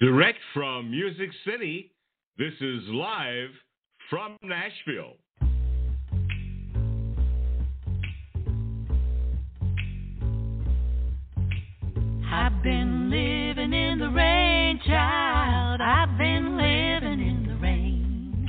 Direct from Music City, this is Live from Nashville. I've been living in the rain, child. I've been living in the rain,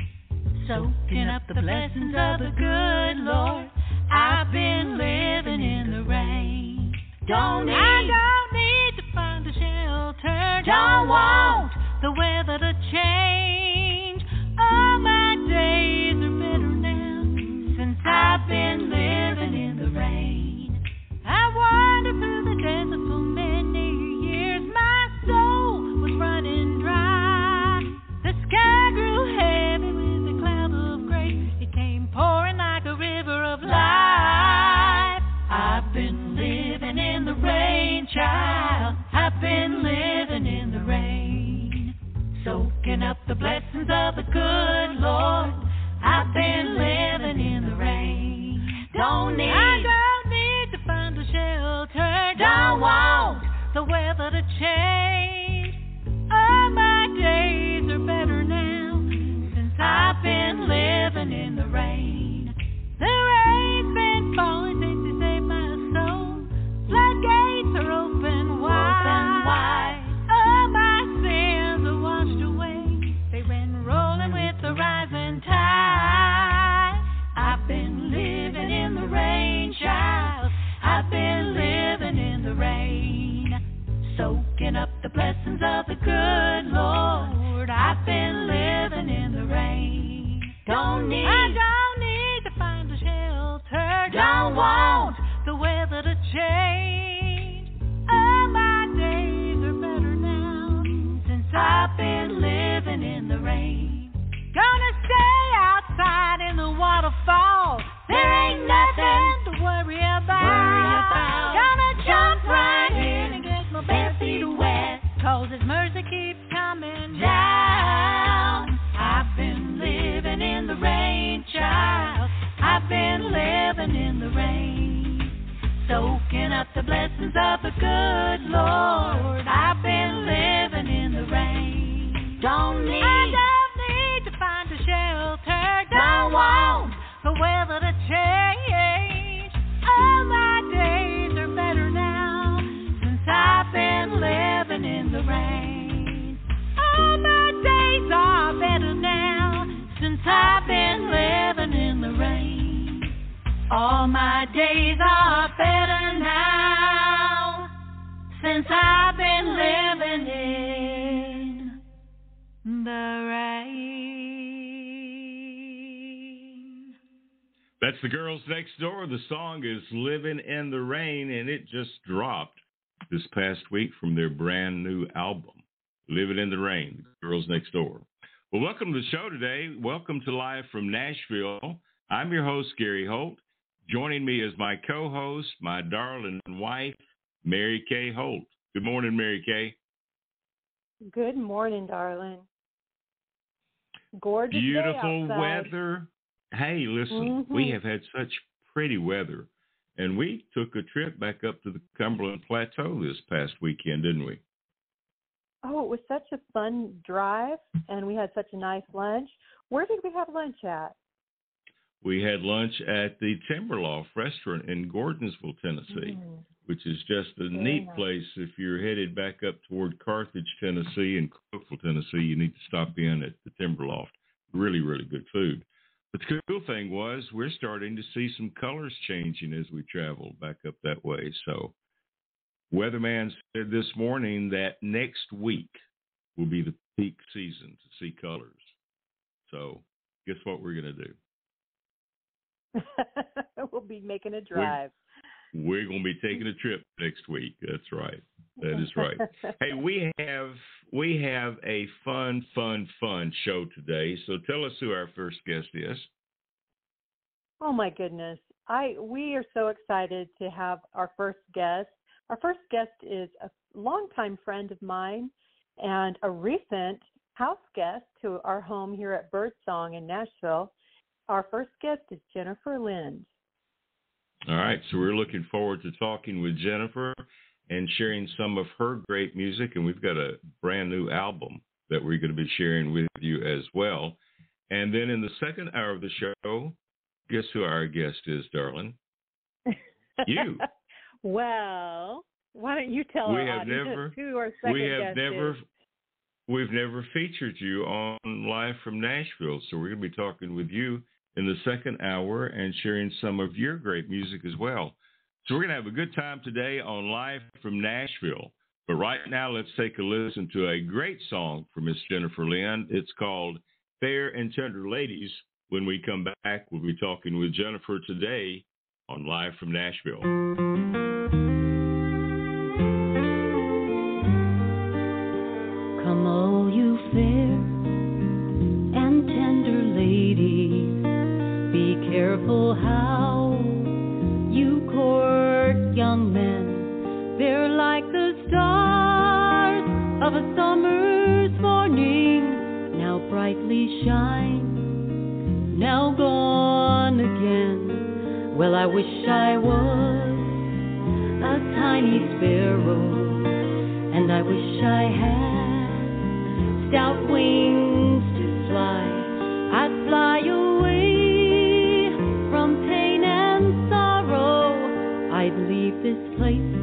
soaking up the blessings of the good Lord. I've been living in the rain. I don't need to find a shelter. Don't want the weather to change. All my days are better now since I've been living in the rain. I wandered through the desert for many years. My soul was running dry. The sky grew heavy with a cloud of grace. It came pouring like a river of life. I've been living in the rain, child. I've been living in the rain, soaking up the blessings of the good Lord. I've been living in the rain. I don't need to find a shelter. Don't want the weather to change. All my days are better now since I've been living in the rain. The rain's been falling since you saved my soul. Floodgates are open wide. The rising tide. I've been living in the rain, child. I've been living in the rain, soaking up the blessings of the good Lord. I've been living in the rain. I don't need to find a shelter. Don't want the weather to change. All my days are better now since I've been living in the rain. Gonna stay outside in the waterfall. There ain't nothing to worry about. Gonna jump right in and get my bare feet wet, 'cause His mercy keeps coming down. I've been living in the rain, child. I've been living in the rain, soaking up the blessings of the good Lord. I've been living in the rain. Don't need to find a shelter. Don't want the weather to change. All my days are better now since I've been living in the rain. All my days are better now since I've been living in the rain. All my days are better now since I've been living in the rain. That's the Girls Next Door. The song is Living in the Rain, and it just dropped this past week from their brand new album, Living in the Rain, Girls Next Door. Well, welcome to the show today. Welcome to Live from Nashville. I'm your host, Gary Holt. Joining me is my co-host, my darling wife, Mary Kay Holt. Good morning, Mary Kay. Good morning, darling. Gorgeous beautiful day outside. Weather. Hey, listen, we have had such pretty weather, and we took a trip back up to the Cumberland Plateau this past weekend, didn't we? Oh, it was such a fun drive, and we had such a nice lunch. Where did we have lunch at? We had lunch at the Timberloft Restaurant in Gordonsville, Tennessee, which is just a neat place. If you're headed back up toward Carthage, Tennessee, and Cookeville, Tennessee, you need to stop in at the Timberloft. Really, really good food. But the cool thing was we're starting to see some colors changing as we travel back up that way. So weatherman said this morning that next week will be the peak season to see colors. So guess what we're going to do? We'll be making a drive. We're going to be taking a trip next week. That's right. That is right. Hey, we have a fun show today. So tell us who our first guest is. Oh, my goodness. We are so excited to have our first guest. Our first guest is a longtime friend of mine and a recent house guest to our home here at Birdsong in Nashville. Our first guest is Jennifer Lind. All right, so we're looking forward to talking with Jennifer, and sharing some of her great music. And we've got a brand new album that we're going to be sharing with you as well. And then in the second hour of the show, guess who our guest is, darling? You. Well, why don't you tell us who our second guest is? We've never featured you on Live from Nashville, so we're going to be talking with you in the second hour and sharing some of your great music as well. So we're going to have a good time today on Live from Nashville. But right now, let's take a listen to a great song from Miss Jennifer Lind. It's called Fair and Tender Ladies. When we come back, we'll be talking with Jennifer today on Live from Nashville. How you court young men, they're like the stars of a summer's morning, now brightly shine, now gone again. Well, I wish I was a tiny sparrow, and I wish I had stout wings to fly. I'd fly away from pain and sorrow, I'd leave this place,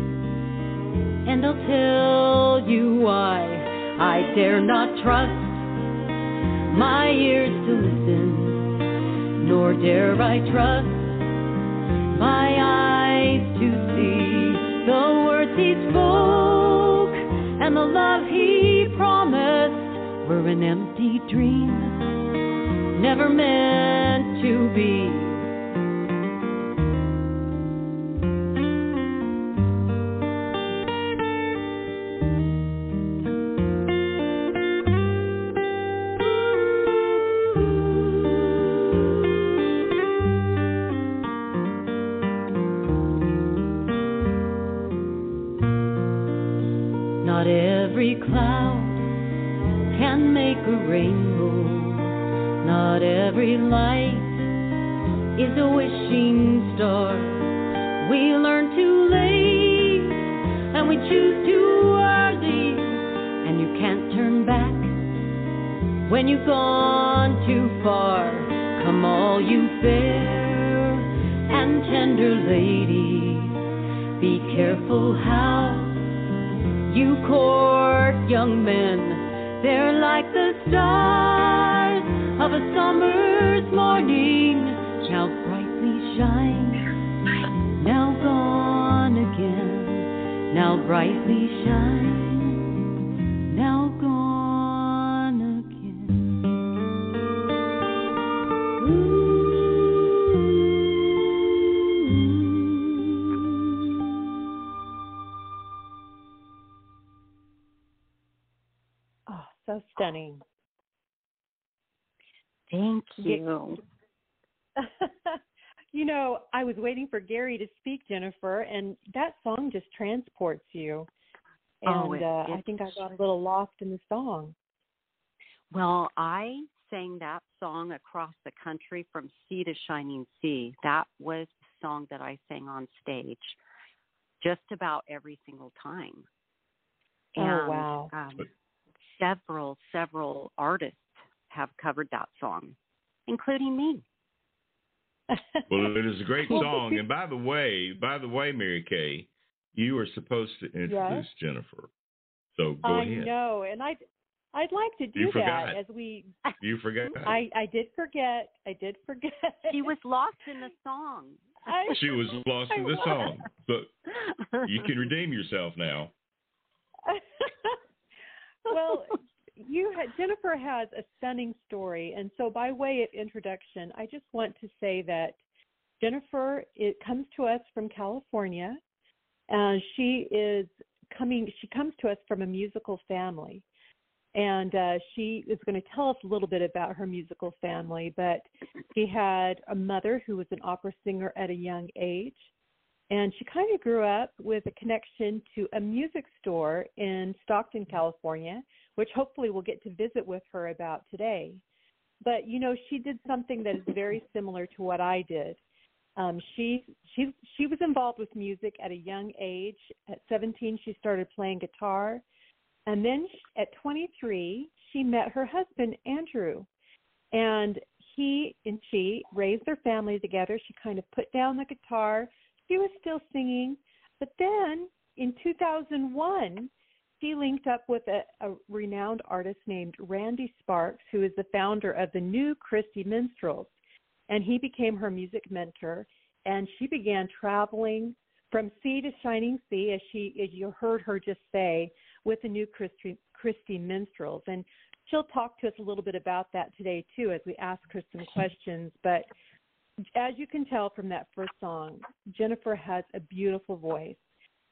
and I'll tell you why. I dare not trust my ears to listen, nor dare I trust my eyes to see. The words he spoke and the love he promised were an empty dream, never meant to be. Gary to speak, Jennifer, and that song just transports you, and I think I got a little lost in the song. Well, I sang that song across the country from sea to shining sea. That was the song that I sang on stage just about every single time. And, wow. Several artists have covered that song, including me. Well, it is a great song. And by the way, Mary Kay, you are supposed to introduce Jennifer. So go ahead. I know, and I'd like to do that as we. You forgot. I did forget. She was lost in the song. She was lost in the song. But you can redeem yourself now. Well. Jennifer has a stunning story, and so by way of introduction, I just want to say that Jennifer comes to us from California. She comes to us from a musical family, and she is going to tell us a little bit about her musical family, but she had a mother who was an opera singer at a young age, and she kind of grew up with a connection to a music store in Stockton, California, which hopefully we'll get to visit with her about today. But, you know, she did something that is very similar to what I did. She was involved with music at a young age. At 17, she started playing guitar. And then at 23, she met her husband, Andrew. And he and she raised their family together. She kind of put down the guitar. She was still singing. But then in 2001, she linked up with a renowned artist named Randy Sparks, who is the founder of the New Christy Minstrels. And he became her music mentor. And she began traveling from sea to shining sea, as you heard her just say, with the New Christy Minstrels. And she'll talk to us a little bit about that today, too, as we ask her some questions. But as you can tell from that first song, Jennifer has a beautiful voice.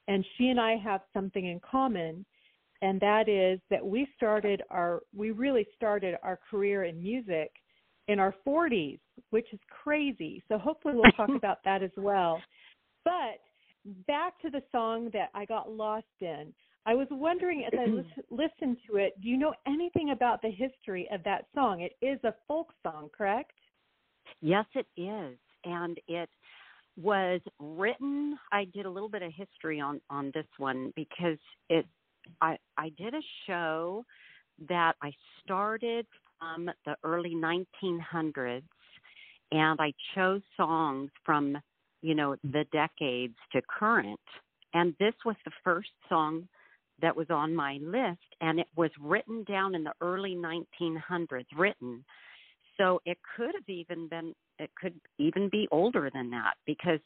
And she and I have something in common, and that is that we really started our career in music in our 40s, which is crazy. So hopefully we'll talk about that as well. But back to the song that I got lost in. I was wondering, as I listened to it, do you know anything about the history of that song? It is a folk song, correct? Yes, it is. And it was written, I did a little bit of history on this one because I did a show that I started from the early 1900s, and I chose songs from, the decades to current. And this was the first song that was on my list, and it was written down in the early 1900s, written. So it could have even been, it could even be older than that because,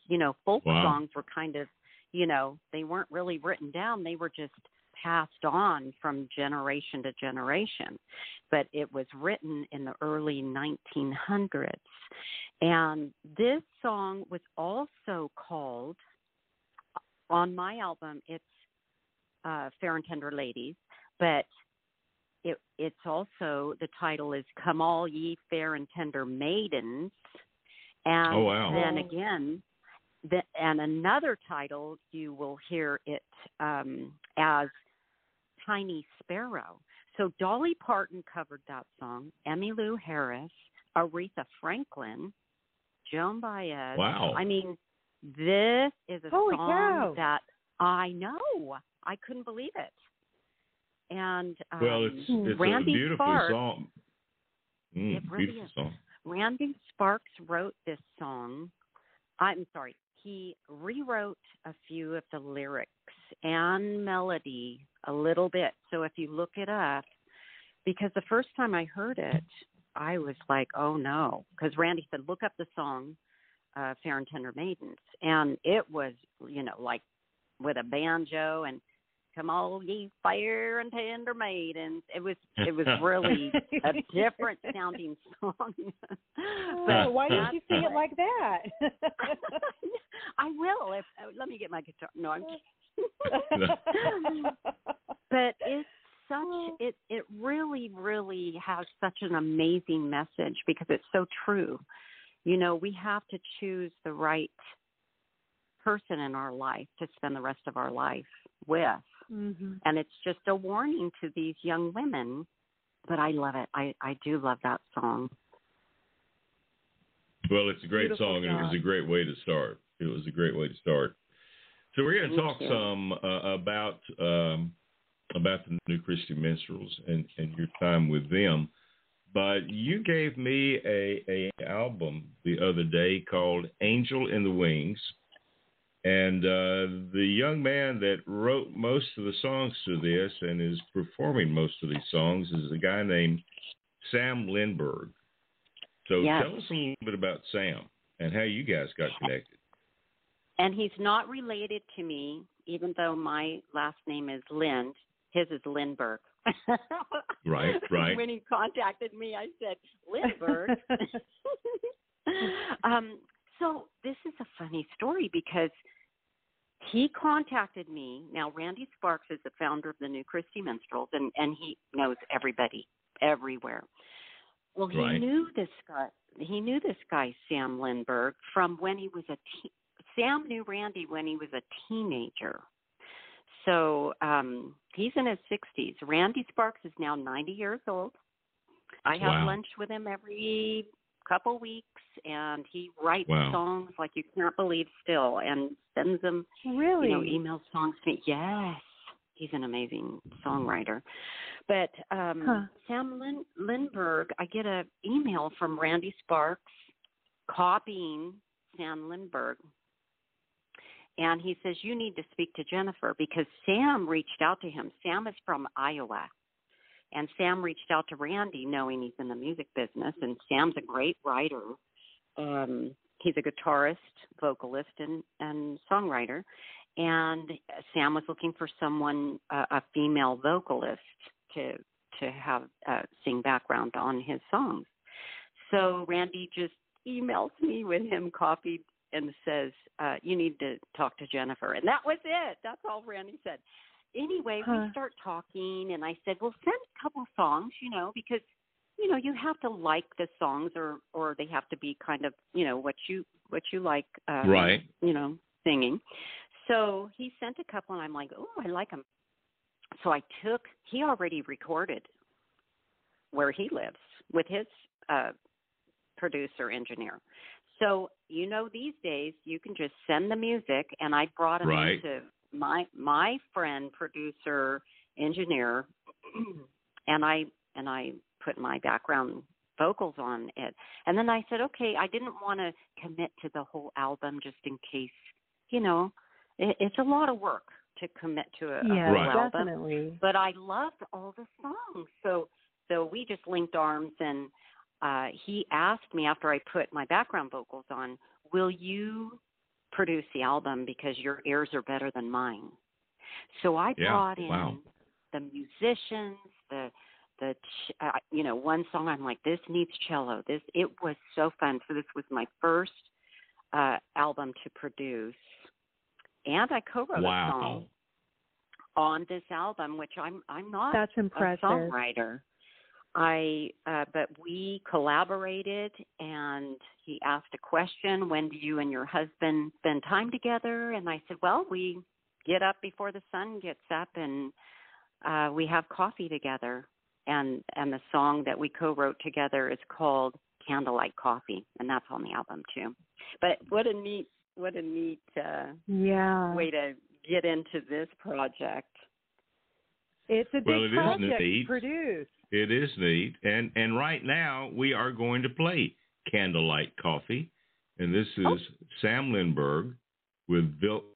folk songs were kind of, they weren't really written down. They were just passed on from generation to generation. But it was written in the early 1900s. And this song was also called, on my album, it's Fair and Tender Ladies, but it's also, the title is Come All Ye Fair and Tender Maidens. And then again, and another title, you will hear it as Tiny Sparrow. So Dolly Parton covered that song, Emmylou Harris, Aretha Franklin, Joan Baez. Wow. I mean, this is a song that I know. I couldn't believe it. And it's Randy a beautiful Sparks, song. It really beautiful is. Song. Randy Sparks wrote this song. I'm sorry, he rewrote a few of the lyrics and melody a little bit. So if you look it up, because the first time I heard it, I was like, oh no, because Randy said, look up the song, Fair and Tender Maidens. And it was, like with a banjo and Come All Ye Fair and Tender Maidens. It was really a different sounding song. But why didn't you sing it like that? I will. Let me get my guitar. No, I'm kidding. But it really, really has such an amazing message because it's so true. We have to choose the right person in our life to spend the rest of our life with. Mm-hmm. And it's just a warning to these young women, but I love it. I do love that song. Well, it's a great beautiful song, and it was a great way to start. So we're going to talk some about the New Christy Minstrels and your time with them. But you gave me a album the other day called Angel in the Wings. And the young man that wrote most of the songs to this and is performing most of these songs is a guy named Sam Lindbergh. So tell us a little bit about Sam and how you guys got connected. And he's not related to me, even though my last name is Lind. His is Lindbergh. Right. When he contacted me, I said, Lindbergh? So this is a funny story because he contacted me. Now, Randy Sparks is the founder of the New Christy Minstrels, and he knows everybody everywhere. Well, he knew this guy, Sam Lindbergh, from when he was Sam knew Randy when he was a teenager. So he's in his 60s. Randy Sparks is now 90 years old. I have lunch with him every couple weeks, and he writes songs like you can't believe still, and sends them email songs to me. Yes, he's an amazing songwriter. But Sam Lindbergh, I get an email from Randy Sparks copying Sam Lindbergh, and he says, you need to speak to Jennifer, because Sam reached out to him. Sam is from Iowa. And Sam reached out to Randy knowing he's in the music business, and Sam's a great writer. He's a guitarist, vocalist, and songwriter. And Sam was looking for someone, a female vocalist, to have sing background on his songs. So Randy just emails me with him copied and says, you need to talk to Jennifer. And that was it. That's all Randy said. Anyway, we start talking, and I said, well, send a couple songs, because, you have to like the songs, or they have to be kind of, what you like, singing. So he sent a couple, and I'm like, oh, I like them. So he already recorded where he lives with his producer, engineer. So, these days you can just send the music, and I brought him into my friend, producer, engineer, and I put my background vocals on it. And then I said, okay, I didn't want to commit to the whole album just in case, it's a lot of work to commit to a whole album. Definitely. But I loved all the songs. So we just linked arms, and he asked me, after I put my background vocals on, will you produce the album, because your ears are better than mine. So I brought in the musicians, one song I'm like, this needs cello. It was so fun. So this was my first album to produce, and I co-wrote a song on this album, which I'm not a songwriter. But we collaborated, and he asked a question, when do you and your husband spend time together? And I said, well, we get up before the sun gets up, and we have coffee together. And the song that we co-wrote together is called Candlelight Coffee, and that's on the album too. But what a neat way to get into this project. It's a big project to produce. It is neat, and right now we are going to play Candlelight Coffee, and this is Sam Lindbergh with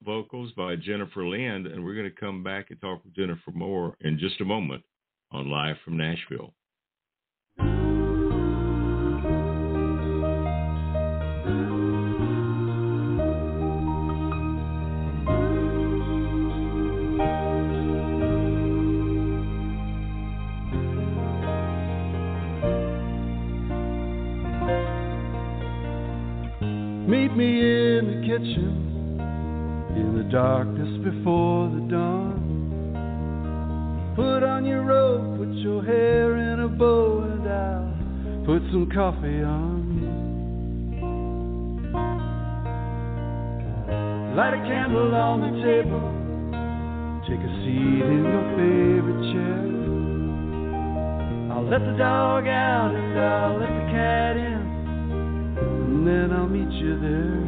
vocals by Jennifer Lind, and we're going to come back and talk with Jennifer more in just a moment on Live from Nashville. Meet me in the kitchen, in the darkness before the dawn. Put on your robe, put your hair in a bow, and I'll put some coffee on. Light a candle on the table, take a seat in your favorite chair. I'll let the dog out, and I'll let the cat in, and then I'll meet you there.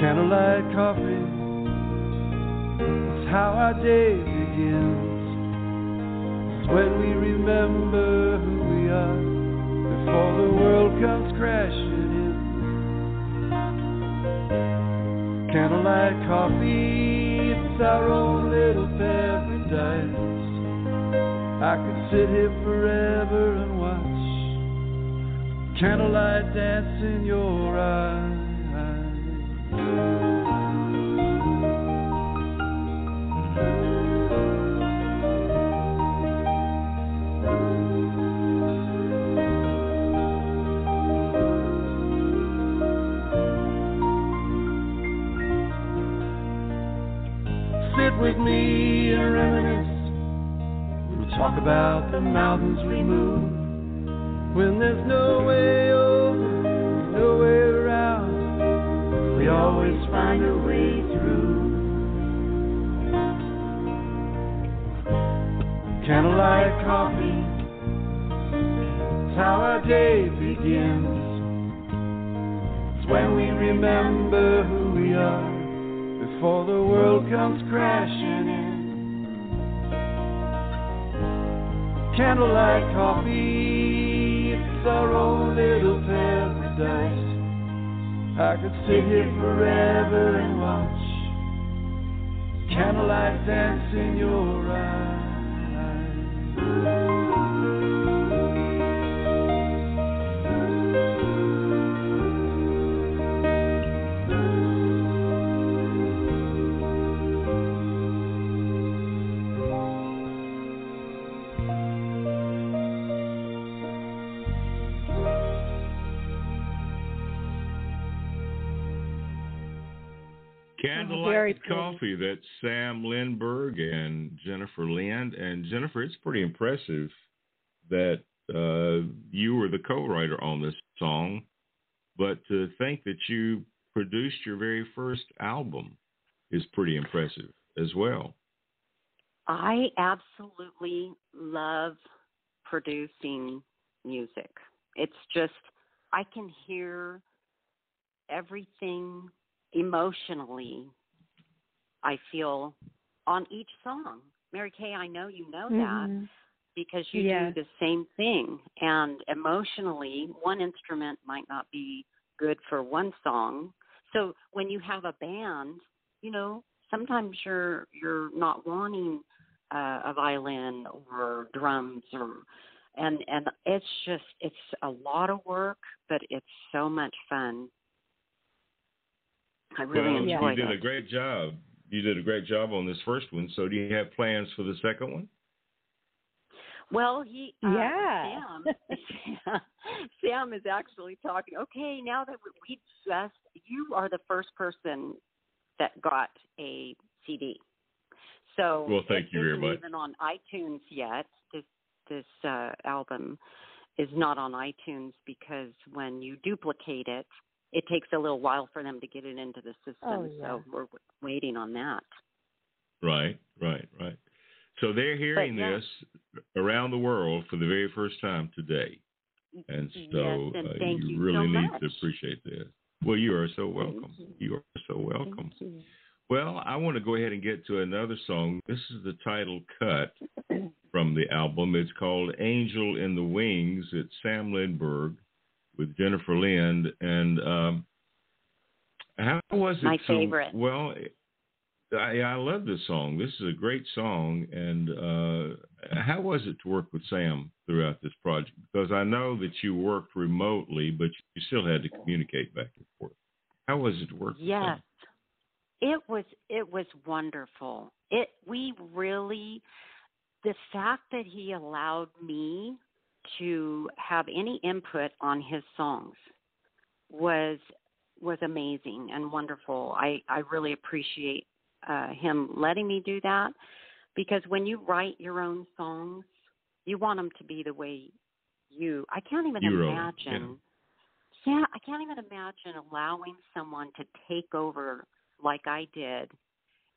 Candlelight coffee is how our day begins. It's when we remember who we are before the world comes crashing in. Candlelight coffee, it's our own little paradise. I could sit here forever and watch candlelight dance in your eyes. Sit with me and reminisce. Talk about the mountains we move. When there's no way over, no way around, we always find a way through. Candlelight coffee That's how our day begins. It's when we remember who we are before the world comes crashing in. Candlelight coffee, it's our own little paradise. I could sit here forever and watch candlelight dance in your eyes. Candlelight Coffee, that's Sam Lindbergh and Jennifer Lind. And Jennifer, it's pretty impressive that you were the co-writer on this song, but to think that you produced your very first album is pretty impressive as well. I absolutely love producing music. It's just, I can hear everything emotionally, I feel, on each song. Mary Kay, I know you know that because you do the same thing. And emotionally, one instrument might not be good for one song. So when you have a band, you know, sometimes you're not wanting a violin or drums or and it's just, it's a lot of work, but it's so much fun. I really enjoyed it. You did a great job. You did a great job on this first one. So do you have plans for the second one? Well, Sam is actually talking. Okay, now that you are the first person that got a CD. So thank you very much. It's not even on iTunes yet. This album is not on iTunes because when you duplicate it, it takes a little while for them to get it into the system, so we're waiting on that. Right. So they're hearing this around the world for the very first time today. And so you really need to appreciate this. Well, you are so welcome. You are so welcome. Well, I want to go ahead and get to another song. This is the title cut from the album. It's called Angel in the Wings. It's Sam Lindbergh with Jennifer Lind, and how was it? My favorite. Well, I love this song. This is a great song, and how was it to work with Sam throughout this project? Because I know that you worked remotely, but you still had to communicate back and forth. How was it to work with Sam? Yes, it was wonderful. The fact that he allowed me to have any input on his songs was amazing and wonderful. I really appreciate him letting me do that, because when you write your own songs, you want them to be the way I can't even imagine allowing someone to take over like I did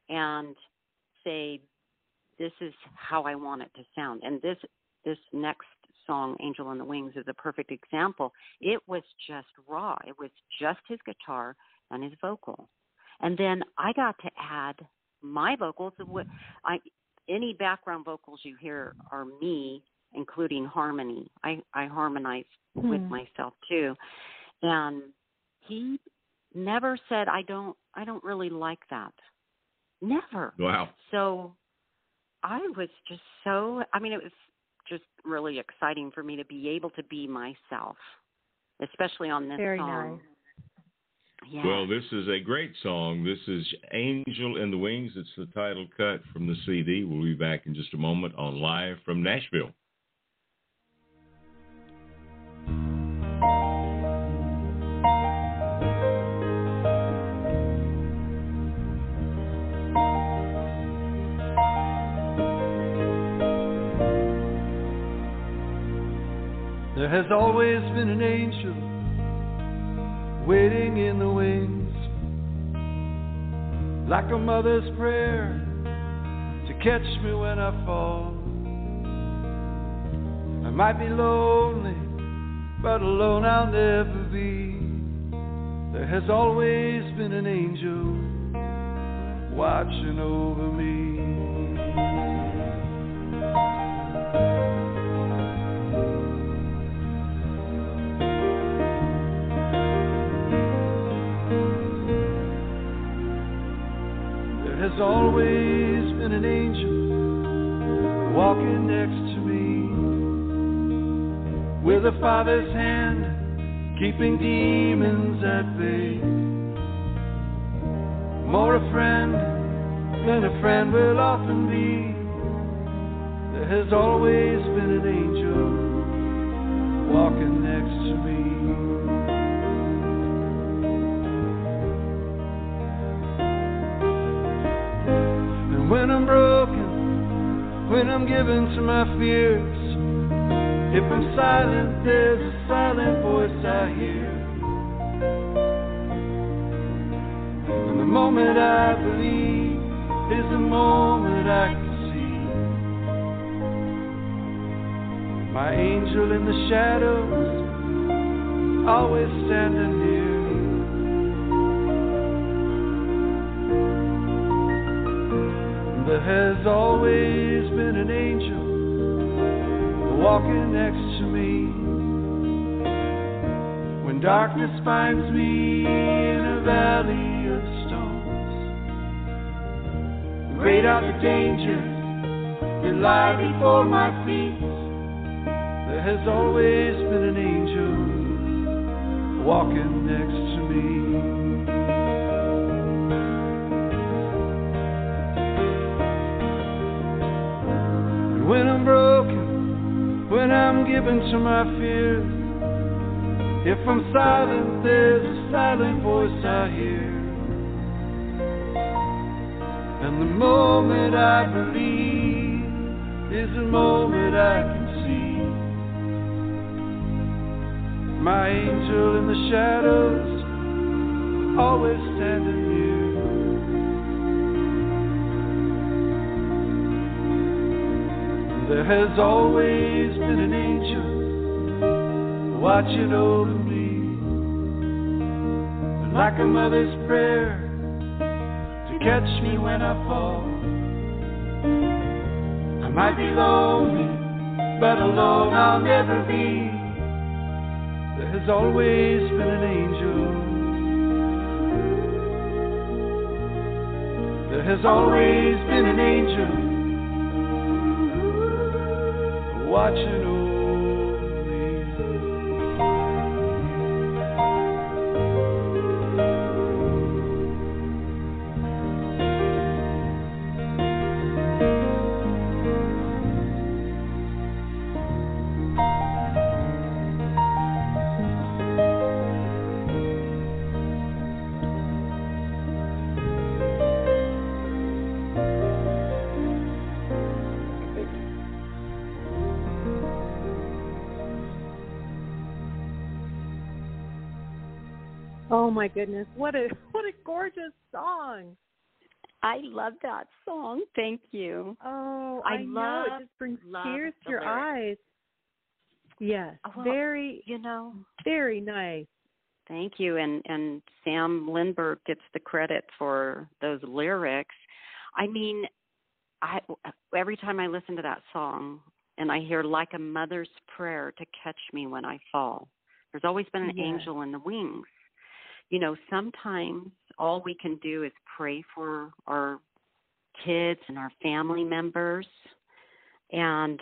and say, this is how I want it to sound. And this next song, Angel in the Wings, is a perfect example. It was just raw. It was just his guitar and his vocal. And then I got to add my vocals. Any background vocals you hear are me, including harmony. I harmonize with myself too. And he never said, I don't really like that. Never. Wow. So I was just it was just really exciting for me to be able to be myself, especially on this song. Nice. Yeah. Well, this is a great song. This is Angel in the Wings. It's the title cut from the CD. We'll be back in just a moment on Live from Nashville. There has always been an angel waiting in the wings, like a mother's prayer to catch me when I fall. I might be lonely, but alone I'll never be. There has always been an angel watching over me. There's always been an angel walking next to me, with a father's hand keeping demons at bay. More a friend than a friend will often be. There has always been an angel walking next to me. When I'm broken, when I'm given to my fears, if I'm silent, there's a silent voice I hear. And the moment I believe is the moment I can see my angel in the shadows, always standing near. There has always been an angel walking next to me. When darkness finds me in a valley of stones, great are the dangers that lie before my feet. There has always been an angel walking next to me. When I'm broken, when I'm given to my fears, if I'm silent, there's a silent voice I hear. And the moment I believe is the moment I can see my angel in the shadows, always standing near. There has always been an angel watching over me, and like a mother's prayer to catch me when I fall. I might be lonely, but alone I'll never be. There has always been an angel. There has always been an angel watching over me. My goodness, what a gorgeous song. I love that song. Thank you. Oh, I know. It just brings tears to your eyes. Yes. Well, very nice. Thank you. And Sam Lindbergh gets the credit for those lyrics. I mean, every time I listen to that song and I hear like a mother's prayer to catch me when I fall, there's always been an angel in the wings. You know, sometimes all we can do is pray for our kids and our family members, and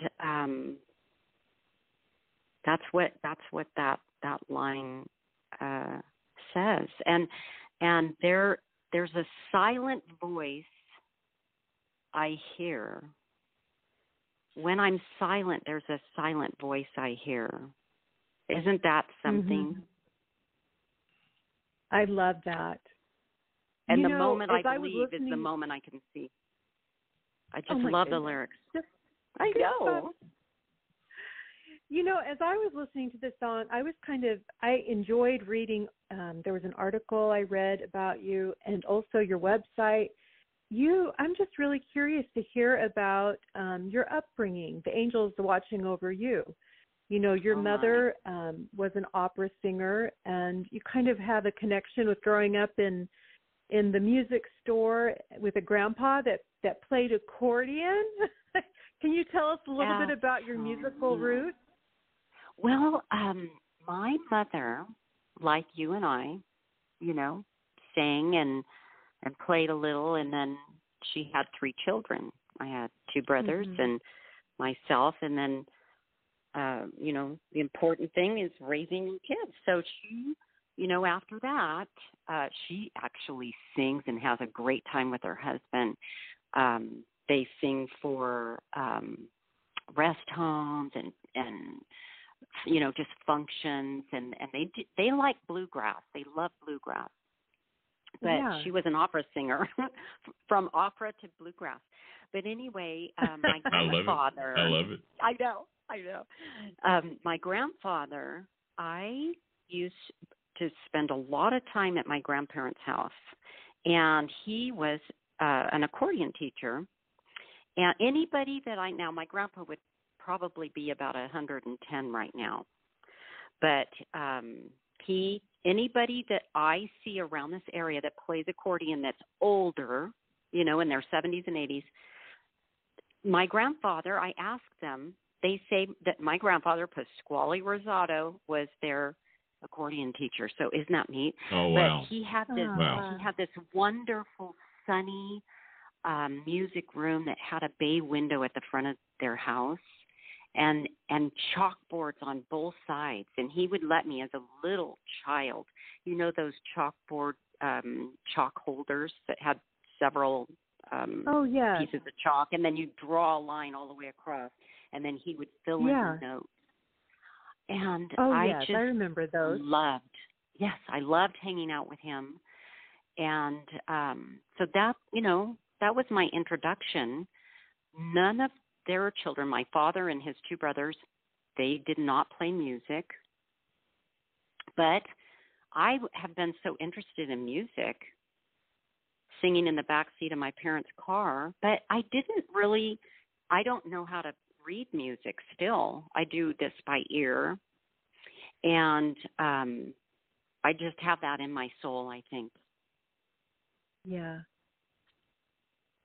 that's what that line says. And there's a silent voice I hear. When I'm silent, there's a silent voice I hear. Isn't that something? Mm-hmm. I love that. And you the know, moment I believe is the moment I can see. I just love goodness. The lyrics. I know. You know, as I was listening to this song, I enjoyed reading. There was an article I read about you and also your website. I'm just really curious to hear about your upbringing, the angels watching over you. You know, your mother was an opera singer, and you kind of have a connection with growing up in the music store with a grandpa that played accordion. Can you tell us a little bit about your musical roots? Well, my mother, like you and I, you know, sang and played a little, and then she had three children. I had two brothers and myself, and then you know, the important thing is raising your kids. So she, you know, after that, she actually sings and has a great time with her husband. They sing for rest homes and you know, just functions, and they like bluegrass. They love bluegrass. But she was an opera singer, from opera to bluegrass. But anyway, my grandfather. I love it. I know. My grandfather, I used to spend a lot of time at my grandparents' house, and he was an accordion teacher. And anybody that my grandpa would probably be about 110 right now, but anybody that I see around this area that plays accordion that's older, you know, in their 70s and 80s, my grandfather, I asked them, they say that my grandfather, Pasquale Rosato, was their accordion teacher. So isn't that neat? Oh, wow. But he had this wonderful, sunny music room that had a bay window at the front of their house and chalkboards on both sides. And he would let me, as a little child, you know, those chalkboard chalk holders that had several pieces of chalk. And then you draw a line all the way across. And then he would fill in the notes. And I remember those. I loved hanging out with him. And so that, you know, that was my introduction. None of their children, my father and his two brothers, they did not play music. But I have been so interested in music, singing in the backseat of my parents' car, but I don't know how to read music still. I do this by ear, and I just have that in my soul, I think. Yeah.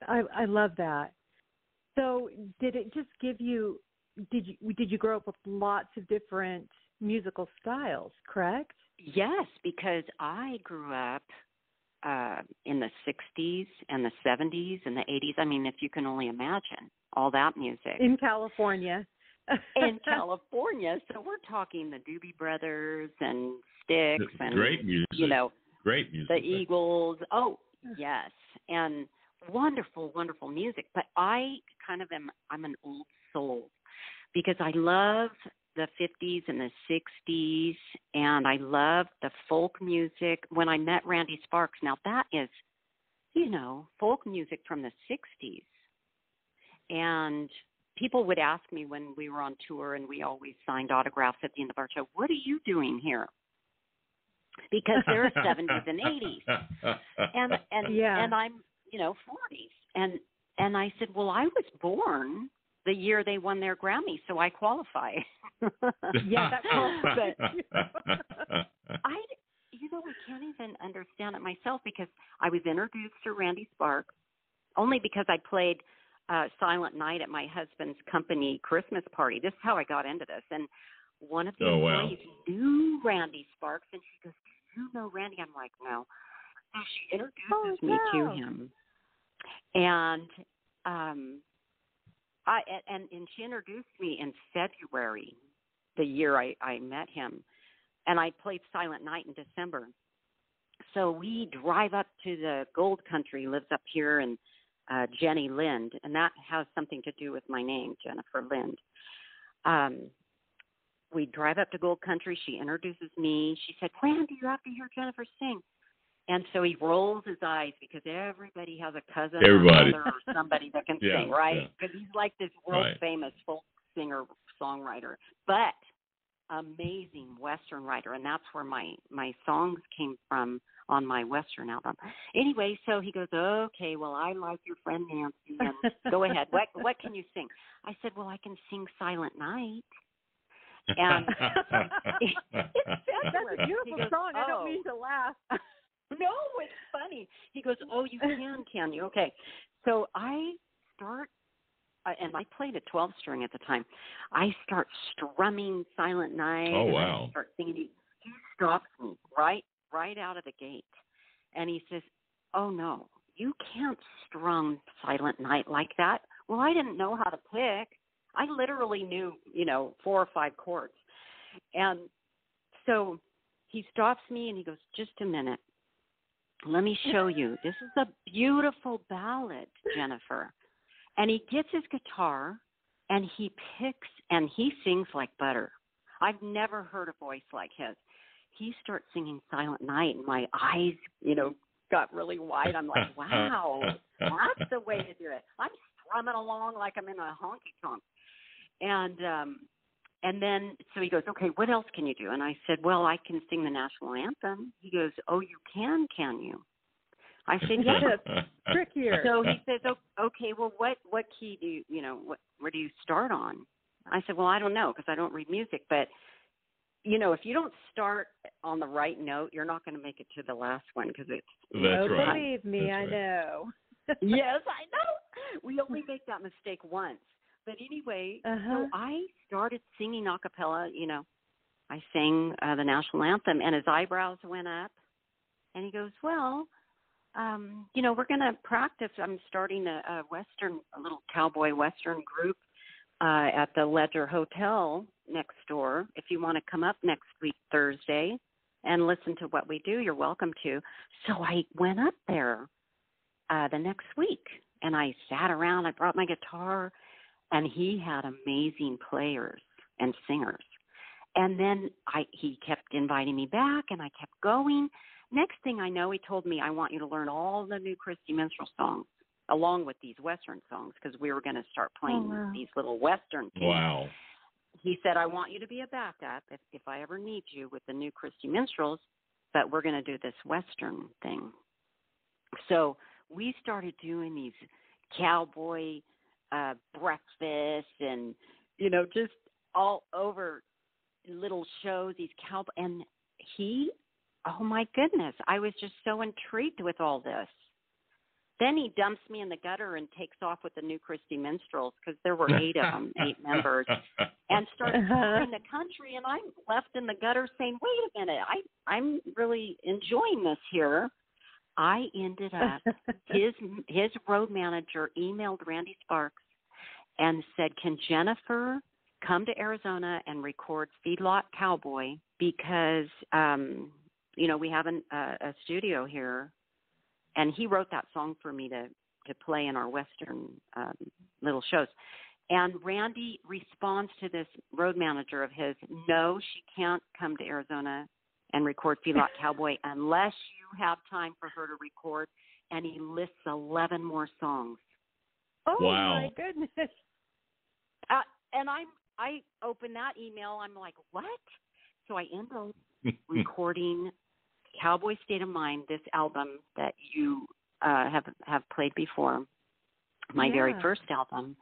I love that. So did it just give you, did you grow up with lots of different musical styles, correct? Yes, because I grew up in the 60s and the 70s and the 80s. I mean, if you can only imagine all that music. In California. So we're talking the Doobie Brothers and Styx and great music. You know, great music. The Eagles. Oh, yes. And wonderful, wonderful music. But I kind of I'm an old soul, because I love the 50s and the 60s, and I love the folk music. When I met Randy Sparks, now that is, you know, folk music from the 60s. And people would ask me when we were on tour, and we always signed autographs at the end of our show, what are you doing here? Because they're 70s and 80s. And I'm, you know, 40s. And I said, well, I was born the year they won their Grammy, so I qualify. Yeah, that qualifies. I can't even understand it myself, because I was introduced to Randy Sparks only because I played Silent Night at my husband's company Christmas party. This is how I got into this. And one of the employees knew Randy Sparks, and she goes, do you know Randy? I'm like, no. So she introduces me to him. And she introduced me in February, the year I met him. And I played Silent Night in December. So we drive up to the Gold Country, lives up here, and Jenny Lind, and that has something to do with my name, Jennifer Lind. We drive up to Gold Country. She introduces me. She said, Randy, you have to hear Jennifer sing. And so he rolls his eyes, because everybody has a cousin or brother or somebody that can sing, right? Because he's like this world-famous folk singer-songwriter, but amazing Western writer, and that's where my songs came from on my Western album. Anyway, so he goes, okay, well, I like your friend Nancy, and go ahead. What can you sing? I said, well, I can sing Silent Night. And that's a beautiful song. I don't mean to laugh. No, it's funny. He goes, oh, you can you? Okay. So I start, and I played a 12-string at the time. I start strumming Silent Night. Oh, wow. I start singing. He stops me right out of the gate. And he says, oh, no, you can't strum Silent Night like that. Well, I didn't know how to pick. I literally knew, 4 or 5 chords. And so he stops me and he goes, just a minute. Let me show you. This is a beautiful ballad, Jennifer. And he gets his guitar and he picks and he sings like butter. I've never heard a voice like his. He starts singing Silent Night and my eyes, got really wide. I'm like, wow, that's the way to do it. I'm strumming along like I'm in a honky tonk. And then, so he goes, okay, what else can you do? And I said, well, I can sing the national anthem. He goes, oh, you can you? I said, yes, trickier. So he says, okay, well, what key do you, where do you start on? I said, well, I don't know because I don't read music. But, if you don't start on the right note, you're not going to make it to the last one because it's. That's right. Believe me, that's right. I know. Yes, I know. We only make that mistake once. But anyway, so I started singing a cappella, I sang the national anthem, and his eyebrows went up, and he goes, well, we're going to practice. I'm starting a little cowboy western group at the Ledger Hotel next door. If you want to come up next week, Thursday, and listen to what we do, you're welcome to. So I went up there the next week, and I sat around. I brought my guitar. And he had amazing players and singers. And then he kept inviting me back, and I kept going. Next thing I know, he told me, I want you to learn all the New Christy Minstrel songs, along with these Western songs, because we were going to start playing these little Western things. Wow. He said, I want you to be a backup if I ever need you with the New Christy Minstrels, but we're going to do this Western thing. So we started doing these cowboy breakfast and just all over little shows, these cowboys, and he, oh my goodness, I was just so intrigued with all this. Then he dumps me in the gutter and takes off with the New Christy Minstrels, because there were 8 of them, 8 members, and started touring the country, and I'm left in the gutter saying, wait a minute, I'm really enjoying this here. I ended up, his road manager emailed Randy Sparks and said, can Jennifer come to Arizona and record Feedlot Cowboy? Because, we have a studio here. And he wrote that song for me to play in our Western little shows. And Randy responds to this road manager of his, no, she can't come to Arizona and record Feedlot Cowboy unless you have time for her to record. And he lists 11 more songs. Oh, wow. My goodness. And I open that email. I'm like, what? So I end up recording Cowboy State of Mind, this album that you have played before, my very first album.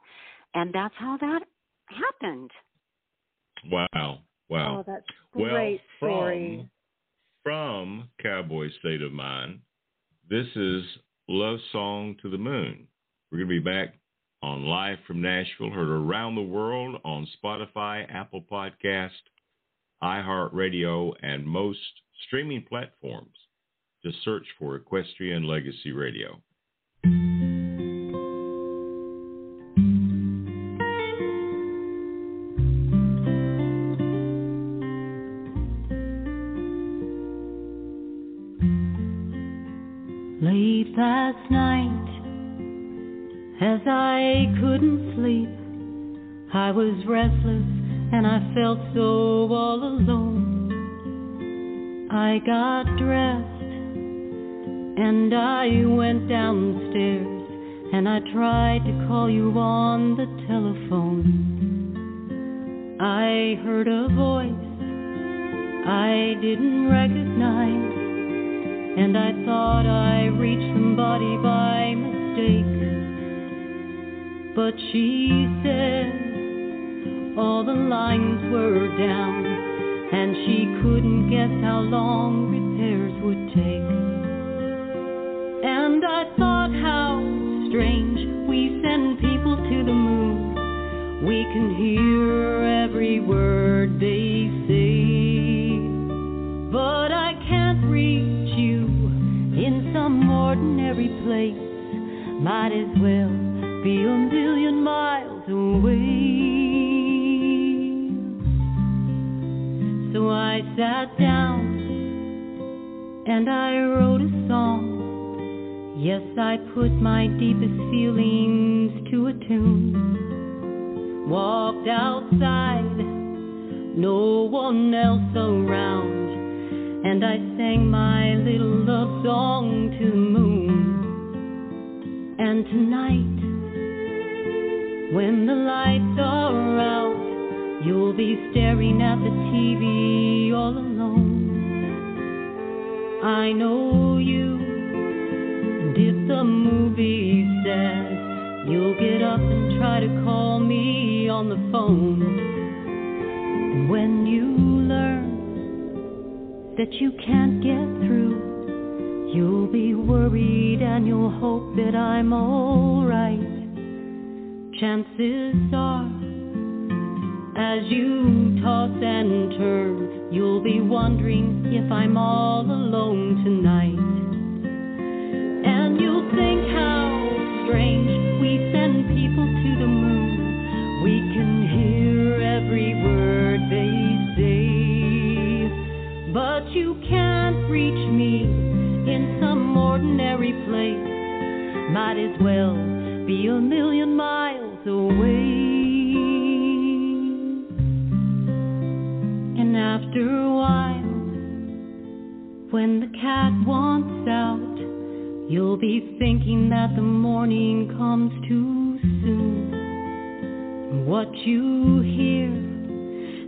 And that's how that happened. Wow. Oh, that's great story. From Cowboy State of Mind, this is Love Song to the Moon. We're going to be back on Live from Nashville, heard around the world on Spotify, Apple Podcast, iHeart Radio, and most streaming platforms. Just search for Equestrian Legacy Radio. Last night, as I couldn't sleep, I was restless and I felt so all alone. I got dressed and I went downstairs and I tried to call you on the telephone. I heard a voice I didn't recognize, and I thought I reached somebody by mistake. But she said, all the lines were down, and she couldn't guess how long repairs would take. And I thought, how strange, we send people to the moon. We can hear every word they say, but I can't reach you in some ordinary place. Might as well be a million miles away. So I sat down and I wrote a song. Yes, I put my deepest feelings to a tune. Walked outside, no one else around, and I sang my little love song to the moon. And tonight, when the lights are out, you'll be staring at the TV all alone. I know you did the movie set. You'll get up and try to call me on the phone. And when you learn that you can't get through, you'll be worried and you'll hope that I'm alright. Chances are, as you toss and turn, you'll be wondering if I'm all alone tonight. And you'll think how strange, we send people to the moon. We can hear every word they say, but you can't reach me in some ordinary place. Might as well be a million miles away. And after a while, when the cat wants out, you'll be thinking that the morning comes too soon. What you hear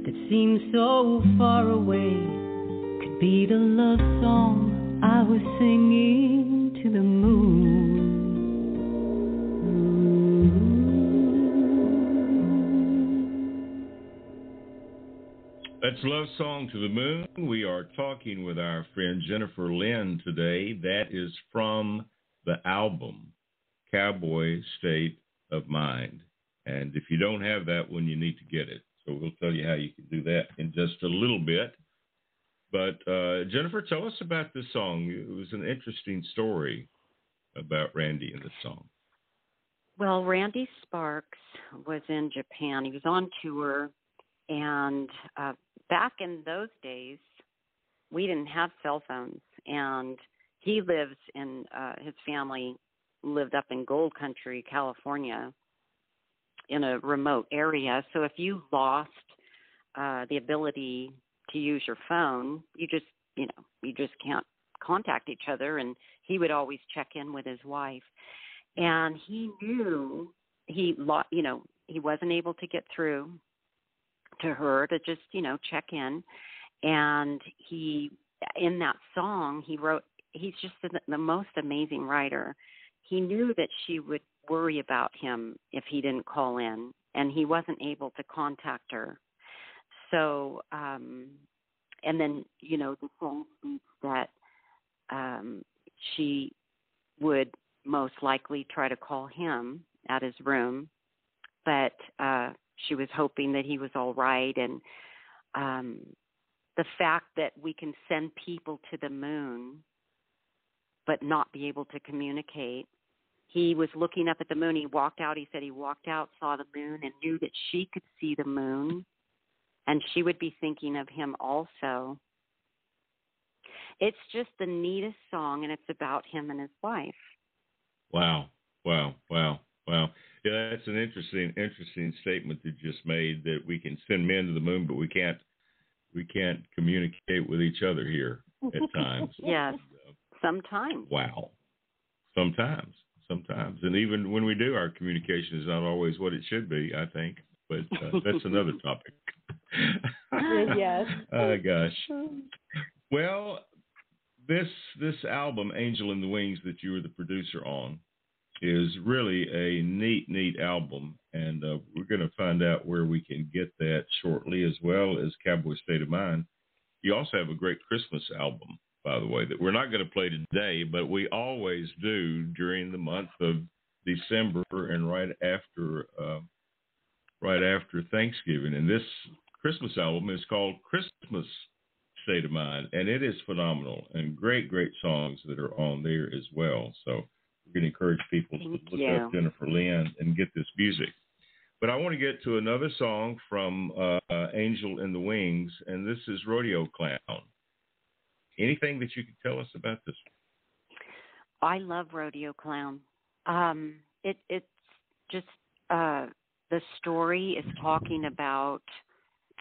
that seems so far away could be the love song I was singing to the moon. That's Love Song to the Moon. We are talking with our friend Jennifer Lind today. That is from the album Cowboy State of Mind. And if you don't have that one, you need to get it. So we'll tell you how you can do that in just a little bit. But, Jennifer, tell us about this song. It was an interesting story about Randy and the song. Well, Randy Sparks was in Japan. He was on tour. And back in those days, we didn't have cell phones. And he lives in, his family lived up in Gold Country, California, in a remote area. So if you lost the ability to use your phone, you just can't contact each other. And he would always check in with his wife. And he knew he wasn't able to get through to her to just, check in. And he, in that song he wrote, he's just the most amazing writer. He knew that she would worry about him if he didn't call in, and he wasn't able to contact her. So, and then, the song speaks that she would most likely try to call him at his room, but she was hoping that he was all right. And the fact that we can send people to the moon but not be able to communicate. He was looking up at the moon. He walked out. He said he walked out, saw the moon, and knew that she could see the moon. And she would be thinking of him also. It's just the neatest song, and it's about him and his wife. Wow. Yeah, that's an interesting statement that you just made, that we can send men to the moon, but we can't communicate with each other here at times. Yes, sometimes. Wow. Sometimes. And even when we do, our communication is not always what it should be, I think. But that's another topic. Yes. Oh, gosh. Well, this album, Angel in the Wings, that you were the producer on, is really a neat album. And we're going to find out where we can get that shortly, as well as Cowboy State of Mind. You also have a great Christmas album, by the way, that we're not going to play today, but we always do during the month of December and right after Thanksgiving. And this Christmas album is called Christmas State of Mind, and it is phenomenal, and great, great songs that are on there as well. So we're going to encourage people to look up Jennifer Lind and get this music. But I want to get to another song from Angel in the Wings, and this is Rodeo Clown. Anything that you can tell us about this one? I love Rodeo Clown. It's just the story is talking about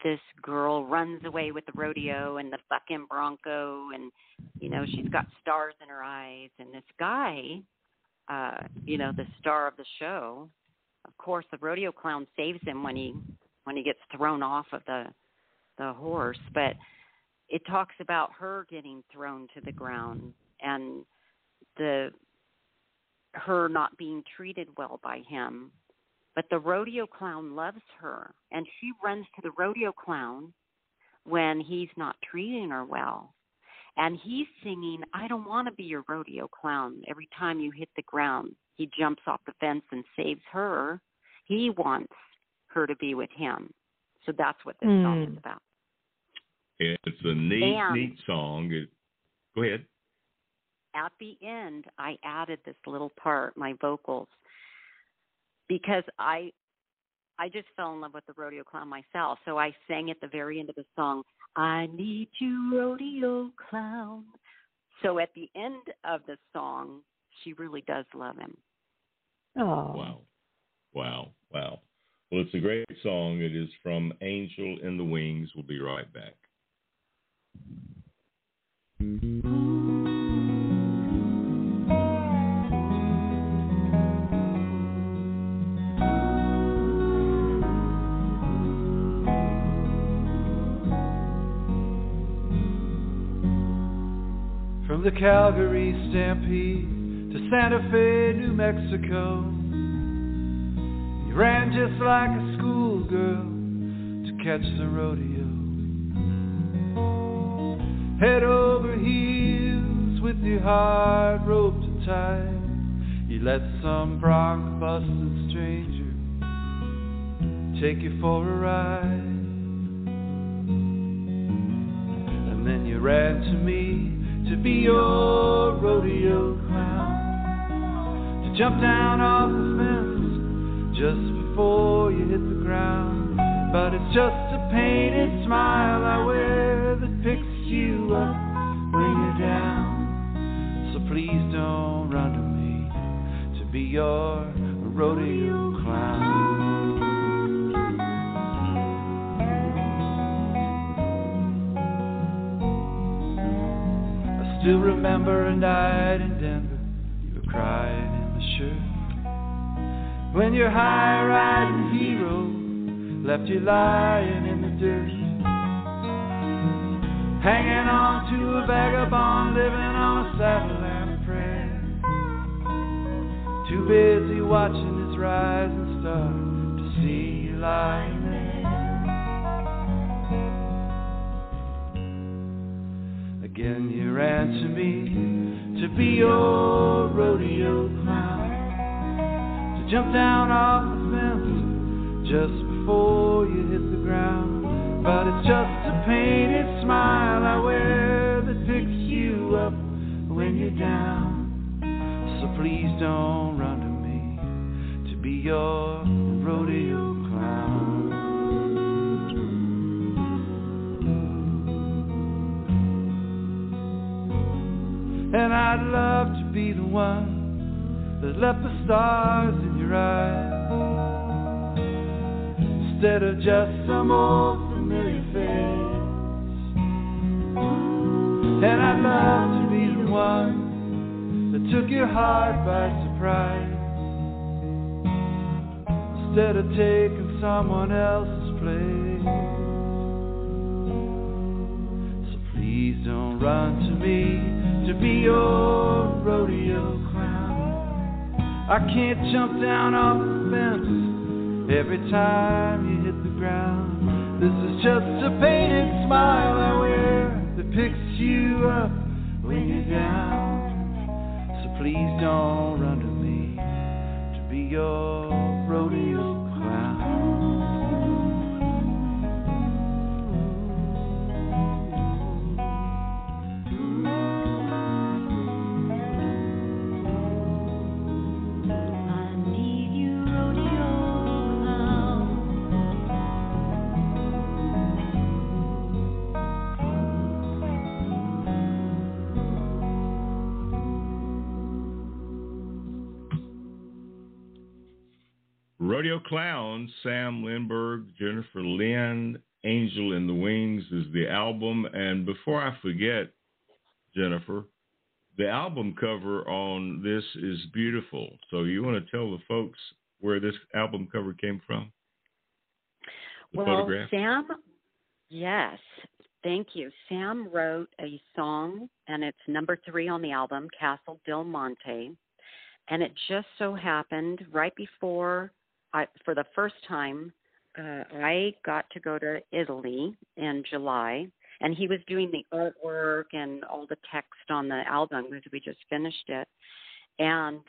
this girl runs away with the rodeo and the fucking bronco, and, you know, she's got stars in her eyes. And this guy, you know, the star of the show, of course, the rodeo clown saves him when he gets thrown off of the horse. But it talks about her getting thrown to the ground and her not being treated well by him. But the rodeo clown loves her, and she runs to the rodeo clown when he's not treating her well. And he's singing, "I don't want to be your rodeo clown." Every time you hit the ground, he jumps off the fence and saves her. He wants her to be with him. So that's what this song is about. It's a neat song. Go ahead. At the end, I added this little part, my vocals, because I just fell in love with the rodeo clown myself. So I sang at the very end of the song, "I need you, rodeo clown." So at the end of the song, she really does love him. Oh, wow. Well, it's a great song. It is from Angel in the Wings. We'll be right back. From the Calgary Stampede to Santa Fe, New Mexico, you ran just like a schoolgirl to catch the rodeo. Head over heels with your hard rope to tie, you let some bronc-busting stranger take you for a ride. And then you ran to me to be your rodeo clown, to jump down off the fence just before you hit the ground. But it's just a painted smile I wear that picks you up when you're down. So please don't run to me to be your rodeo clown. Still remember a night in Denver, you were crying in the shirt, when your high-riding hero left you lying in the dirt, hanging on to a vagabond living on a saddle and a prayer, too busy watching his rising star to see you lying again. You ran to me to be your rodeo clown, to jump down off the fence just before you hit the ground. But it's just a painted smile I wear that picks you up when you're down. So please don't run to me to be your rodeo clown. And I'd love to be the one that left the stars in your eyes, instead of just some old familiar face. And I'd love to be the one that took your heart by surprise, instead of taking someone else's place. So please don't run to me to be your rodeo clown. I can't jump down off the fence every time you hit the ground. This is just a painted smile I wear that picks you up when you're down. So please don't run to me to be your rodeo. Rodeo Clowns, Sam Lindbergh, Jennifer Lind, Angel in the Wings is the album. And before I forget, Jennifer, the album cover on this is beautiful. So you want to tell the folks where this album cover came from? The photograph? Sam, yes, thank you. Sam wrote a song, and it's number 3 on the album, Castle Del Monte. And it just so happened right before... for the first time, I got to go to Italy in July, and he was doing the artwork and all the text on the album because we just finished it. And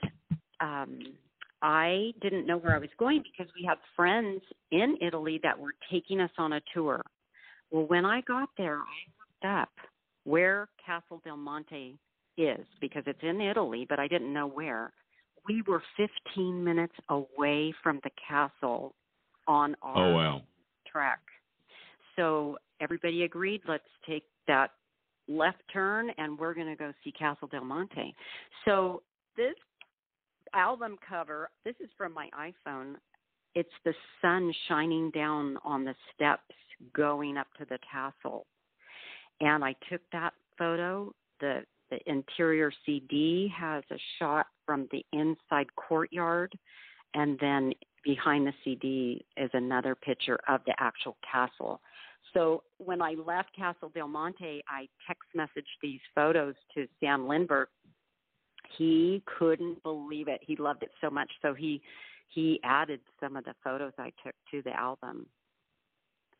I didn't know where I was going because we had friends in Italy that were taking us on a tour. Well, when I got there, I looked up where Castle Del Monte is because it's in Italy, but I didn't know where. We were 15 minutes away from the castle on our track. So everybody agreed, let's take that left turn, and we're going to go see Castle Del Monte. So this album cover, this is from my iPhone. It's the sun shining down on the steps going up to the castle. And I took that photo. The interior CD has a shot from the inside courtyard, and then behind the CD is another picture of the actual castle. So when I left Castle Del Monte, I text messaged these photos to Sam Lindbergh. He couldn't believe it. He loved it so much, so he added some of the photos I took to the album.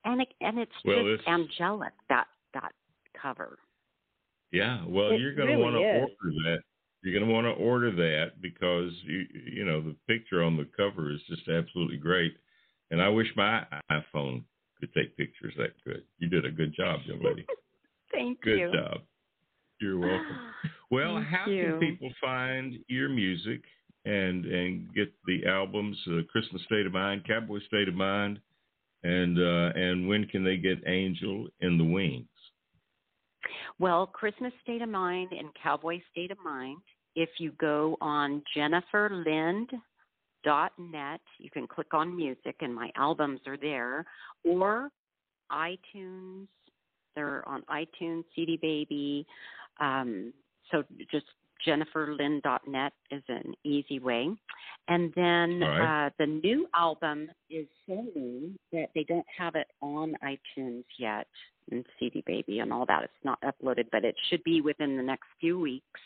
And it's angelic, that cover. Yeah, well, you're going to want to order that. You're going to want to order that because you know the picture on the cover is just absolutely great, and I wish my iPhone could take pictures that good. You did a good job, young lady. Thank you. Good job. You're welcome. Well, how can people find your music and get the albums, Christmas State of Mind, Cowboy State of Mind, and when can they get Angel in the Wings? Well, Christmas State of Mind and Cowboy State of Mind, if you go on JenniferLind.net, you can click on music, and my albums are there, or iTunes. They're on iTunes, CD Baby. So just JenniferLind.net is an easy way. And then the new album is so new that they don't have it on iTunes yet. And CD Baby and all that. It's not uploaded, but it should be within the next few weeks.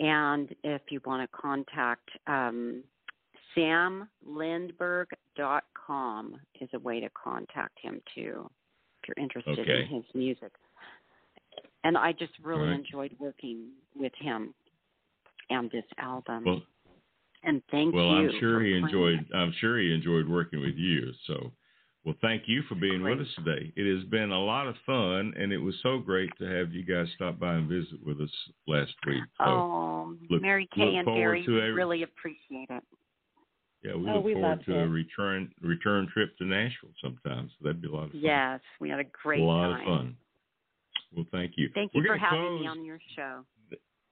And if you want to contact SamLindbergh.com is a way to contact him too if you're interested in his music. And I just really enjoyed working with him and this album. Well, and thank you. Well, I'm sure he enjoyed working with you. So. Well, thank you for being with us today. It has been a lot of fun, and it was so great to have you guys stop by and visit with us last week. So Mary Kay and Gary, we really appreciate it. Yeah, we look forward to a return trip to Nashville sometime, so that'd be a lot of fun. Yes, we had a great time. A lot of fun. Well, thank you. Thank you for having me on your show.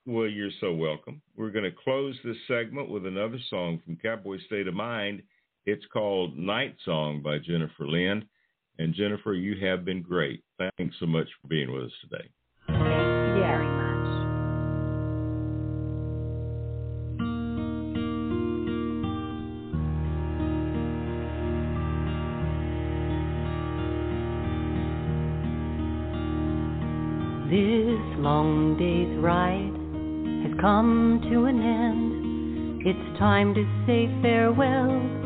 Well, you're so welcome. We're going to close this segment with another song from Cowboy State of Mind. It's called Night Song by Jennifer Lind. And Jennifer, you have been great. Thanks so much for being with us today. Thank you very much. This long day's ride has come to an end. It's time to say farewell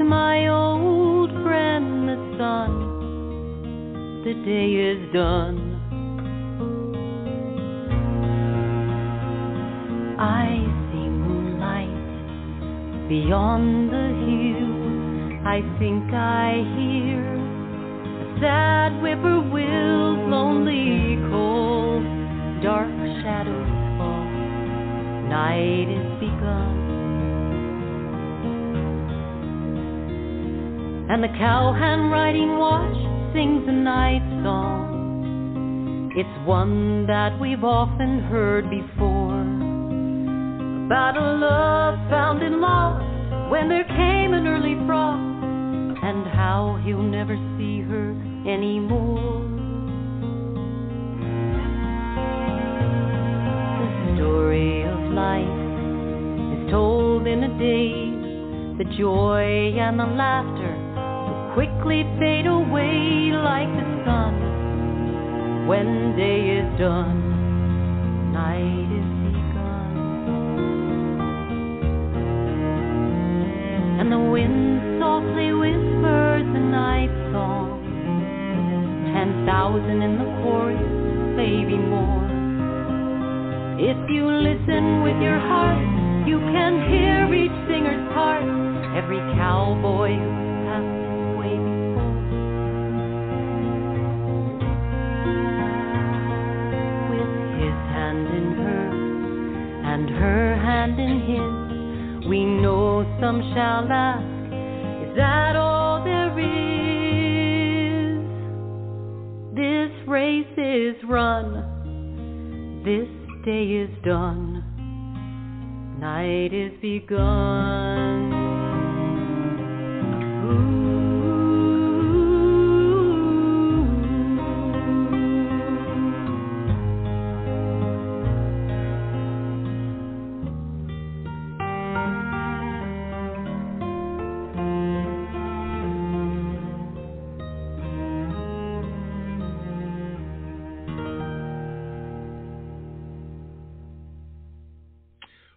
to my old friend the sun, the day is done. I see moonlight beyond the hill, I think I hear a sad whippoorwill's lonely call. Dark shadows fall, night is begun, and the cowhand riding watch sings a night song. It's one that we've often heard before, about a love found and lost when there came an early frost, and how he'll never see her anymore. The story of life is told in a day, the joy and the laughter so quickly fade away like the sun. When day is done, night is begun, and the wind softly whispers the night song. 10,000 in the chorus, maybe more. If you listen with your heart, you can hear each singer's part, every cowboy who passed away before. With his hand in her, and her hand in his, we know some shall ask, is that all there is? This race is run, this day is done, night is begun.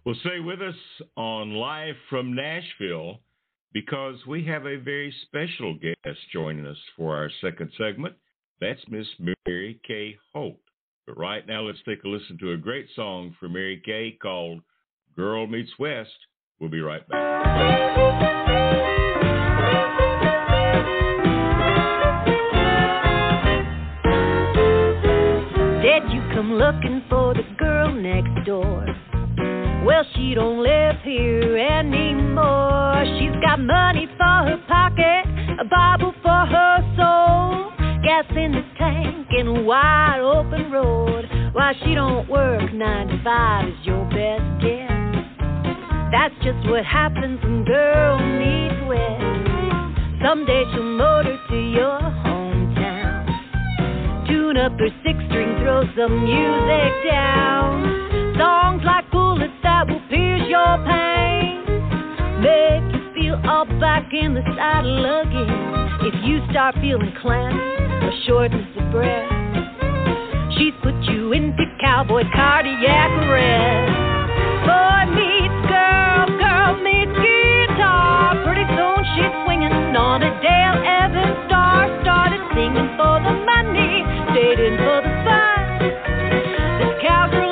Well, stay with us on Live from Nashville, because we have a very special guest joining us for our second segment. That's Miss Mary Kay Holt. But right now, let's take a listen to a great song from Mary Kay called Girl Meets West. We'll be right back. Did you come looking for the girl next door? Well, she don't live here anymore. She's got money for her pocket, a Bible for her soul, gas in the tank and a wide open road. Why she don't work 9 to 5 is your best guess. That's just what happens when girl meets west. Someday she'll motor to your hometown, tune up her 6-string, throw some music down. Songs like bullets that will pierce your pain, make you feel all back in the saddle again. If you start feeling clammy or shortness of breath, she's put you into cowboy cardiac arrest. Boy meets girl, girl meets guitar. Pretty soon she's swinging on a Dale Evans star. Started singing for the money, stayed in for the fun. This cowgirl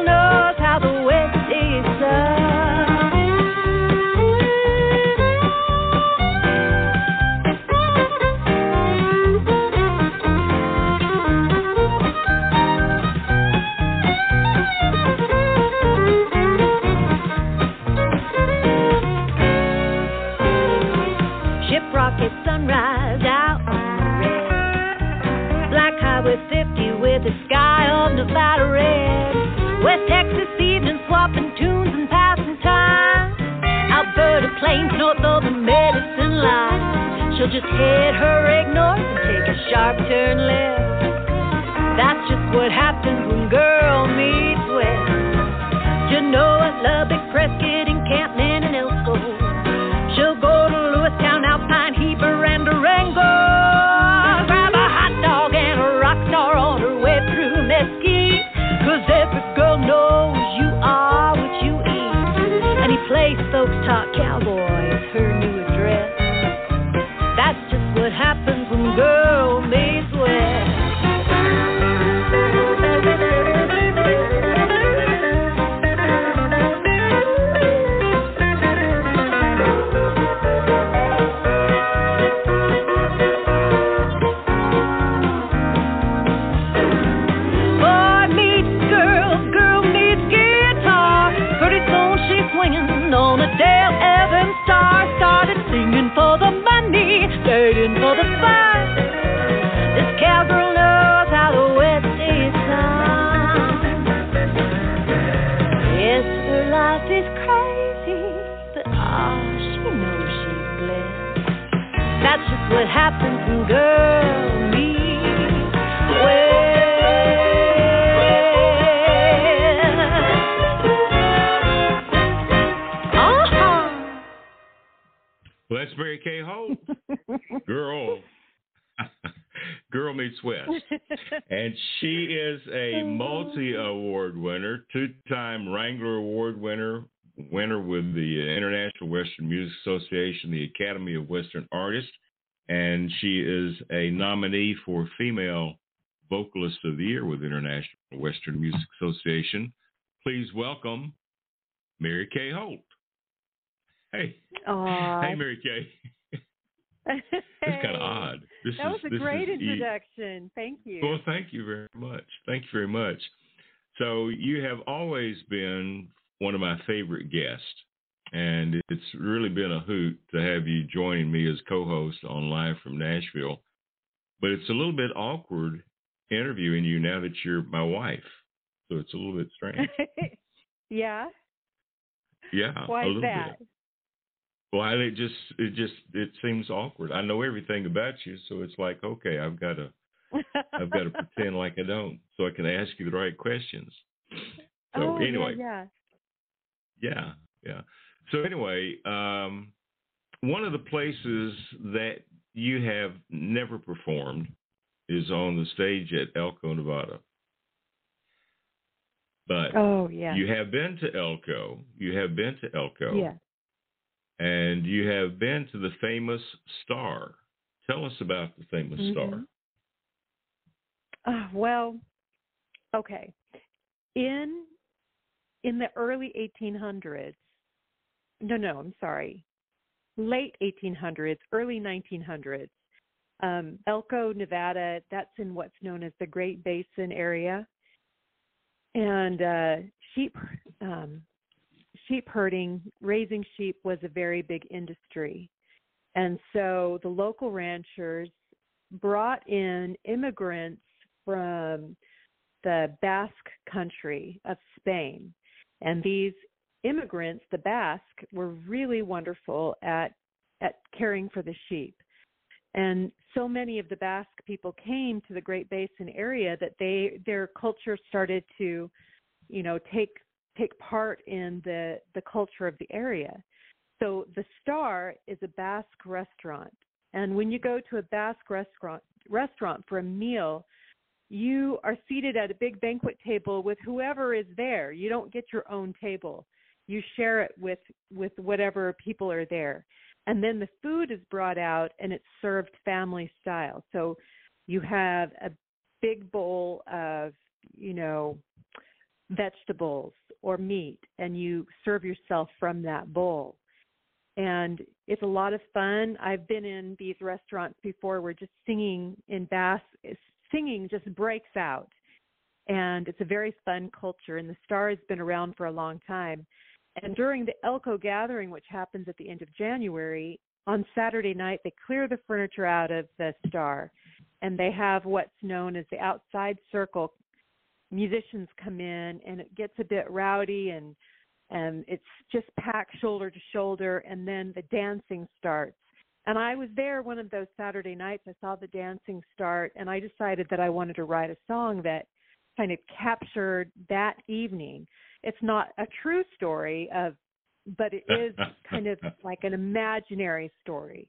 just hit her egg north and take a sharp turn left. That's just what happens when girl meets west. Genoa, Lubbock, Prescott, Encampment, and Elko. She'll go to Lewistown, Alpine, Heber, and Durango. Grab a hot dog and a rock star on her way through Mesquite. 'Cause every girl knows you are what you eat. Any place folks talk cowboy is her new address. shooting for the stars. This cowgirl knows how to wet these songs. Yes, her life is crazy, but oh, she knows she's blessed. That's just what happens when girls meet. Well, well, that's Mary Kay Holt, girl meets West, and she is a multi-award winner, two-time Wrangler Award winner with the International Western Music Association, the Academy of Western Artists, and she is a nominee for Female Vocalist of the Year with the International Western Music Association. Please welcome Mary Kay Holt. Hey. Aww. Hey, Mary Kay. Hey. That's kind of odd. That was a great introduction. Thank you. Well, thank you very much. Thank you very much. So you have always been one of my favorite guests, and it's really been a hoot to have you joining me as co-host on Live from Nashville. But it's a little bit awkward interviewing you now that you're my wife, so it's a little bit strange. Yeah? Yeah. Why is that? Well, it seems awkward. I know everything about you, so it's like, okay, I've got to pretend like I don't, so I can ask you the right questions. So anyway, yeah. So anyway, one of the places that you have never performed is on the stage at Elko, Nevada. But you have been to Elko. Yeah. And you have been to the famous Star. Tell us about the famous Star. Well, okay. In the early 1800s, late 1800s, early 1900s, Elko, Nevada, that's in what's known as the Great Basin area. And sheep herding, raising sheep was a very big industry. And so the local ranchers brought in immigrants from the Basque country of Spain. And these immigrants, the Basque, were really wonderful at caring for the sheep. And so many of the Basque people came to the Great Basin area that their culture started to, take part in the culture of the area. So the Star is a Basque restaurant. And when you go to a Basque restaurant for a meal, you are seated at a big banquet table with whoever is there. You don't get your own table. You share it with whatever people are there. And then the food is brought out and it's served family style. So you have a big bowl of, vegetables or meat, and you serve yourself from that bowl. And it's a lot of fun. I've been in these restaurants before where just singing just breaks out. And it's a very fun culture, and the Star has been around for a long time. And during the Elko gathering, which happens at the end of January, on Saturday night, they clear the furniture out of the Star, and they have what's known as the outside circle. Musicians come in, and it gets a bit rowdy, and it's just packed shoulder to shoulder, and then the dancing starts. And I was there one of those Saturday nights. I saw the dancing start, and I decided that I wanted to write a song that kind of captured that evening. It's not a true story, but it is kind of like an imaginary story.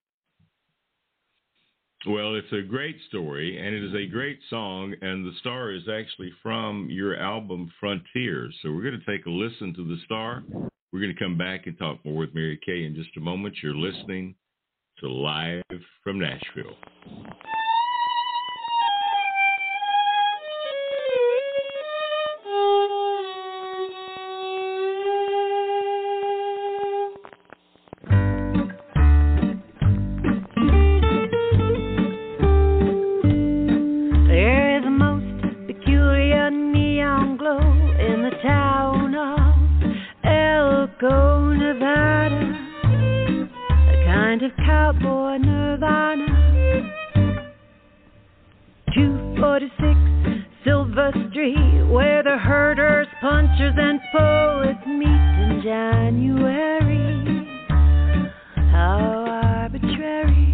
Well, it's a great story, and it is a great song, and the Star is actually from your album, Frontier. So we're going to take a listen to the Star. We're going to come back and talk more with Mary Kay in just a moment. You're listening to Live from Nashville. Nevada, a kind of cowboy nirvana 46 Silver Street, where the herders, punchers, and poets meet in January. How arbitrary.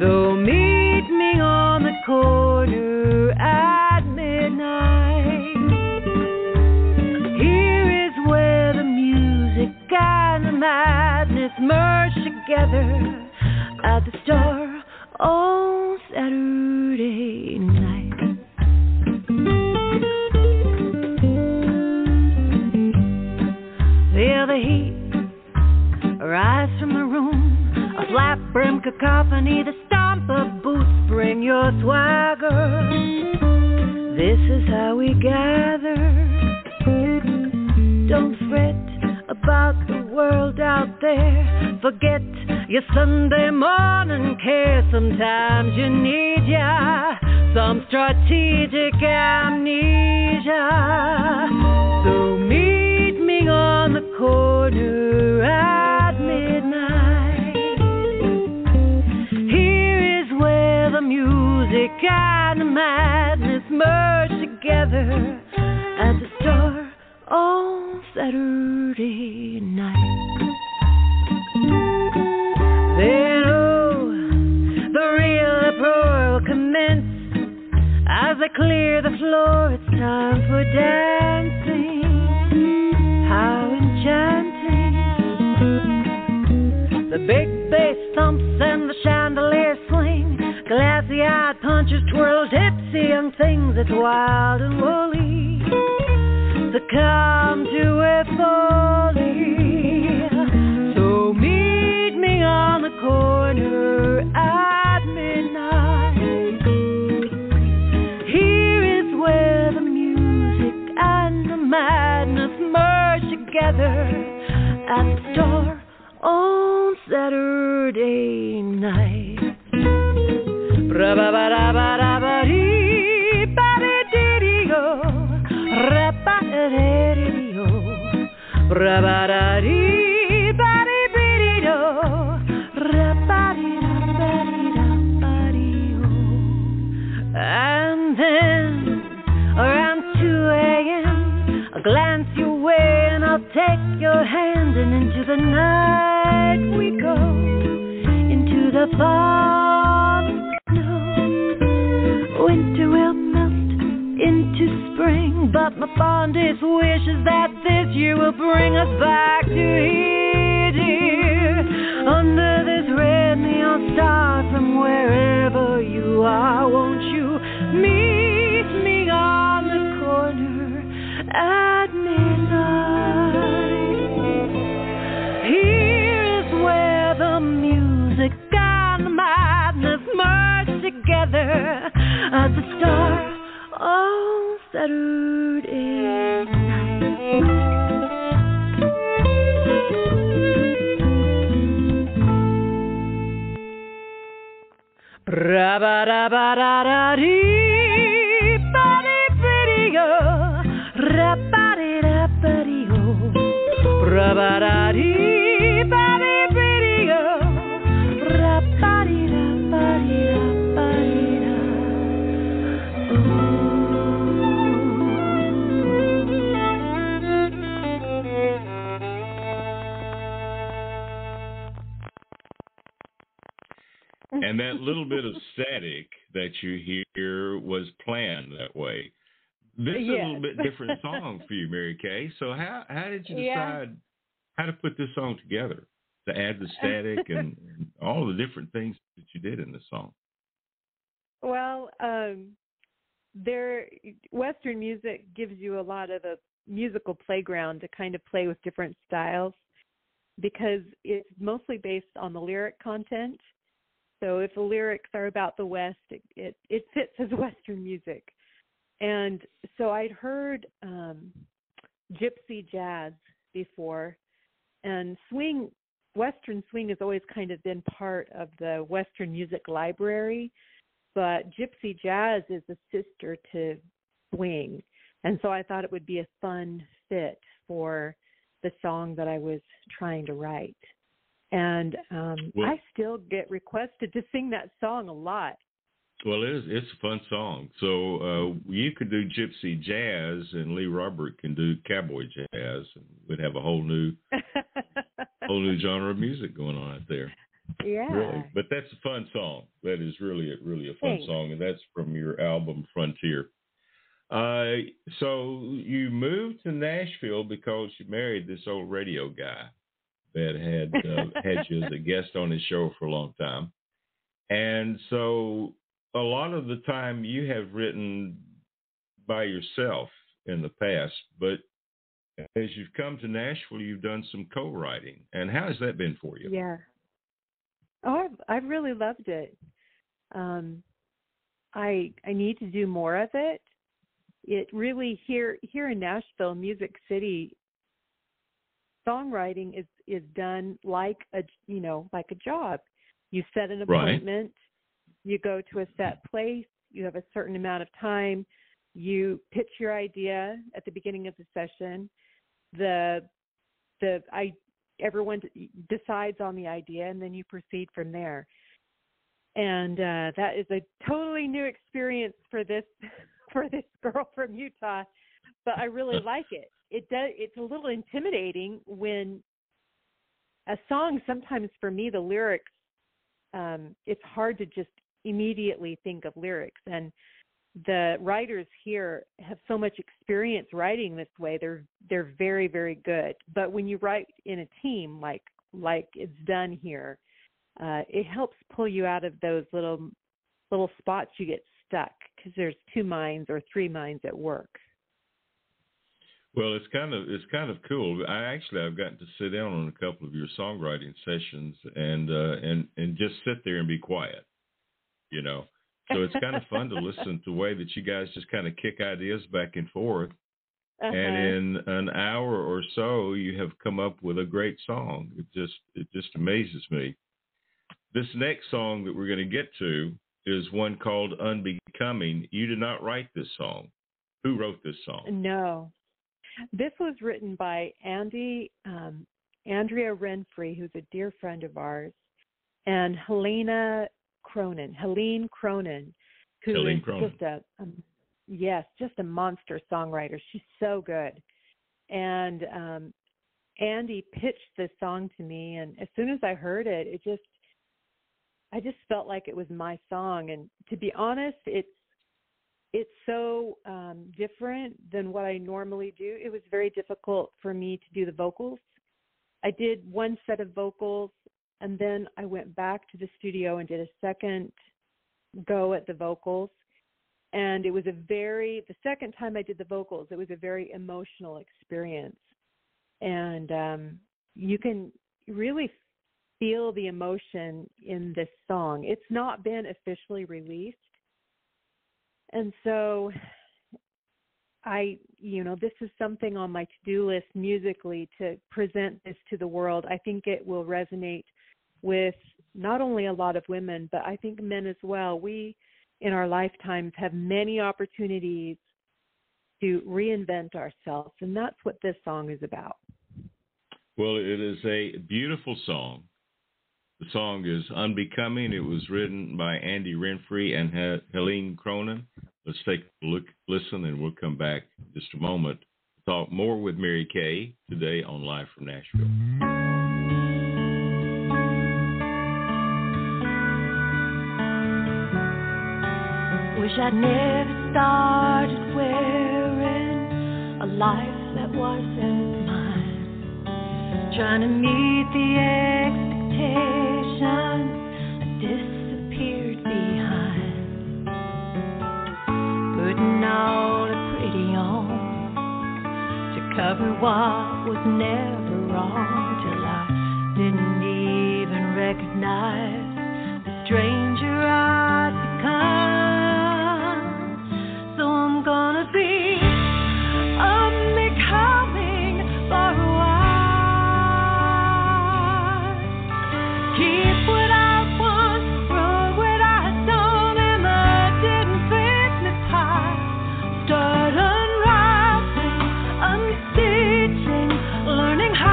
So meet me on the corner at midnight. Here is where the music and the madness merge together at the Star on Saturday night. Feel the heat rise from the room, a flat-brim cacophony, the stomp of boots, bring your swagger. This is how we gather. Don't fret about the world out there. Forget your Sunday morning care. Sometimes you need ya, some strategic amnesia. So meet me on the corner at midnight. Here is where the music and the madness merge together at the Star on Saturday night. Then, oh, the real uproar will commence as they clear the floor. It's time for dancing. How enchanting! The big bass thumps and the chandelier swing. Glassy-eyed punchers twirl tipsy young things. It's wild and woolly. Succumb to a folly. So me. On the corner at midnight. Here is where the music and the madness merge together at the Star on Saturday night. And then, around 2 a.m., I'll glance your way and I'll take your hand. And into the night we go, into the falling snow. Winter will melt into spring, but my fondest wish is that this year will bring us back to here, dear. Under this red neon star from wherever you are, won't you meet me on the corner at midnight. Here is where the music and the madness merge together at the Star on Saturday night. Ra ba da ba da da dee ba dee pretty yo ra ba dee da ba dee yo ra ba da dee ba dee pretty yo ra ba dee da ba dee da ba dee da. And that little bit of static that you hear was planned that way. This is a little bit different song for you, Mary Kay. So how did you decide how to put this song together, to add the static and all the different things that you did in the song? Well, Western music gives you a lot of a musical playground to kind of play with different styles, because it's mostly based on the lyric content. So if the lyrics are about the West, it fits as Western music. And so I'd heard gypsy jazz before, and swing, Western swing has always kind of been part of the Western music library, but gypsy jazz is a sister to swing. And so I thought it would be a fun fit for the song that I was trying to write. And I still get requested to sing that song a lot. Well, it's a fun song. So you could do gypsy jazz, and Lee Robert can do cowboy jazz, and we'd have a whole new genre of music going on out there. Yeah. Really. But that's a fun song. That is really a fun song, and that's from your album Frontier. So you moved to Nashville because you married this old radio guy that had had you as a guest on his show for a long time. And so a lot of the time you have written by yourself in the past, but as you've come to Nashville, you've done some co-writing. And how has that been for you? Yeah. Oh, I've really loved it. I need to do more of it. It really here in Nashville, Music City, songwriting is done like a job. You set an appointment, you go to a set place, you have a certain amount of time, you pitch your idea at the beginning of the session, everyone decides on the idea, and then you proceed from there. And that is a totally new experience for this girl from Utah, but I really like it. It does. It's a little intimidating when a song, sometimes for me, the lyrics, it's hard to just immediately think of lyrics. And the writers here have so much experience writing this way. They're very, very good. But when you write in a team like it's done here, it helps pull you out of those little spots you get stuck, because there's two minds or three minds at work. Well, it's kind of cool. I've gotten to sit down on a couple of your songwriting sessions and just sit there and be quiet, you know. So it's kind of fun to listen to the way that you guys just kind of kick ideas back and forth. Uh-huh. And in an hour or so, you have come up with a great song. It just amazes me. This next song that we're going to get to is one called Unbecoming. You did not write this song. Who wrote this song? No. This was written by Andrea Renfrey, who's a dear friend of ours, and Helene Cronin, who is just a monster songwriter. She's so good. And Andy pitched this song to me, and as soon as I heard it, I just felt like it was my song. And to be honest, it's so different than what I normally do. It was very difficult for me to do the vocals. I did one set of vocals, and then I went back to the studio and did a second go at the vocals. And it was the second time I did the vocals, it was a very emotional experience. And you can really feel the emotion in this song. It's not been officially released. And so this is something on my to-do list musically, to present this to the world. I think it will resonate with not only a lot of women, but I think men as well. We, in our lifetimes, have many opportunities to reinvent ourselves, and that's what this song is about. Well, it is a beautiful song. The song is Unbecoming. It was written by Andy Renfrey and Helene Cronin. Let's take a look, listen, and we'll come back in just a moment to talk more with Mary Kay today on Live from Nashville. Wish I'd never started wearing a life that wasn't mine, trying to meet the expectation I disappeared behind, putting all the pretty on to cover what was never wrong, till I didn't even recognize the stranger I'd become. Gonna be unbecoming for a while. Keep what I want, run what I don't, and I didn't signify. Start unraveling, unstitching, learning how.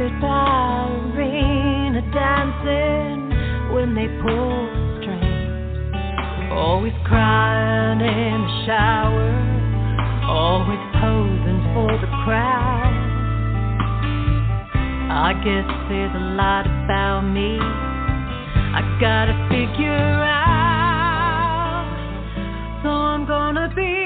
carpet ballerina dancing when they pull strings. Always crying in the shower, always posing for the crowd. I guess there's a lot about me I gotta figure out. So I'm gonna be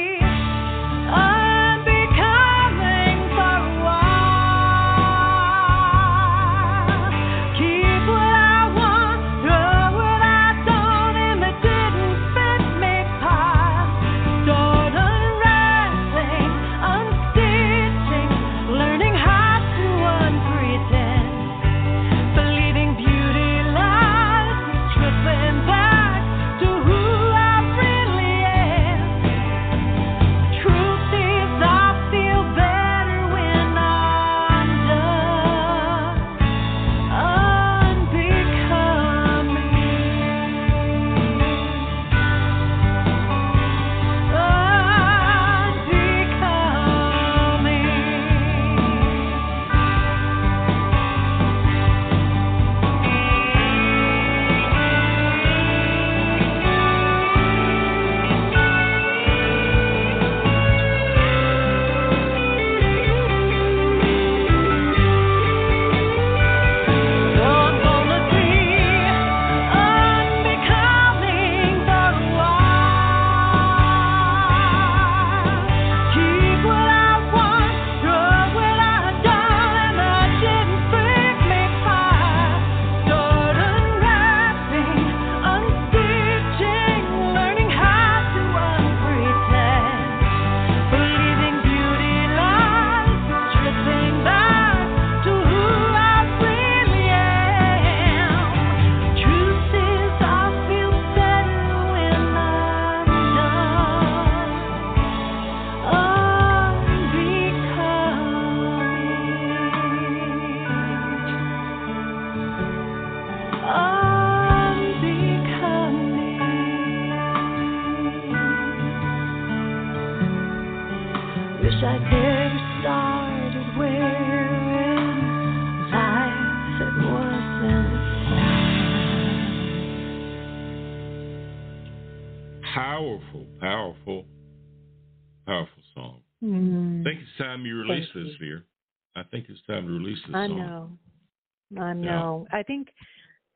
I know. I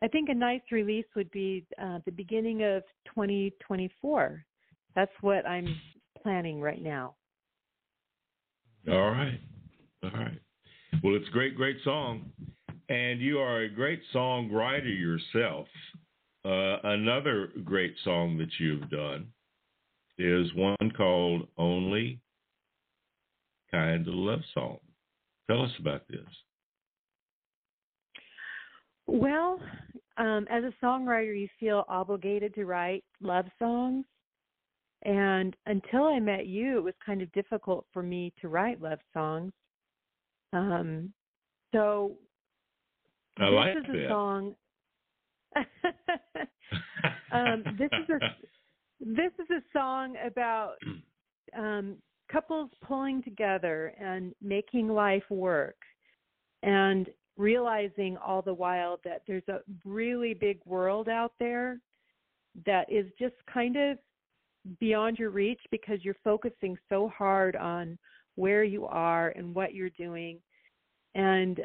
think a nice release would be the beginning of 2024. That's what I'm planning right now. All right. Well, it's a great song, and you are a great songwriter yourself. Another great song that you've done is one called "Only Kind of Love Song." Tell us about this. Well, as a songwriter, you feel obligated to write love songs. And until I met you, it was kind of difficult for me to write love songs. So this is a song. This is a song about couples pulling together and making life work, and realizing all the while that there's a really big world out there that is just kind of beyond your reach because you're focusing so hard on where you are and what you're doing. And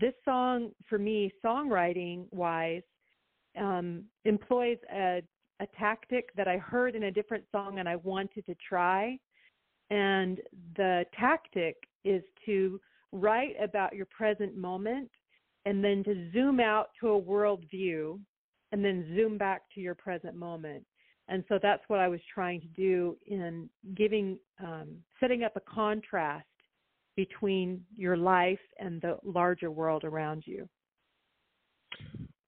this song, for me, songwriting-wise, employs a tactic that I heard in a different song and I wanted to try. And the tactic is to write about your present moment and then to zoom out to a world view and then zoom back to your present moment. And so that's what I was trying to do in giving, setting up a contrast between your life and the larger world around you.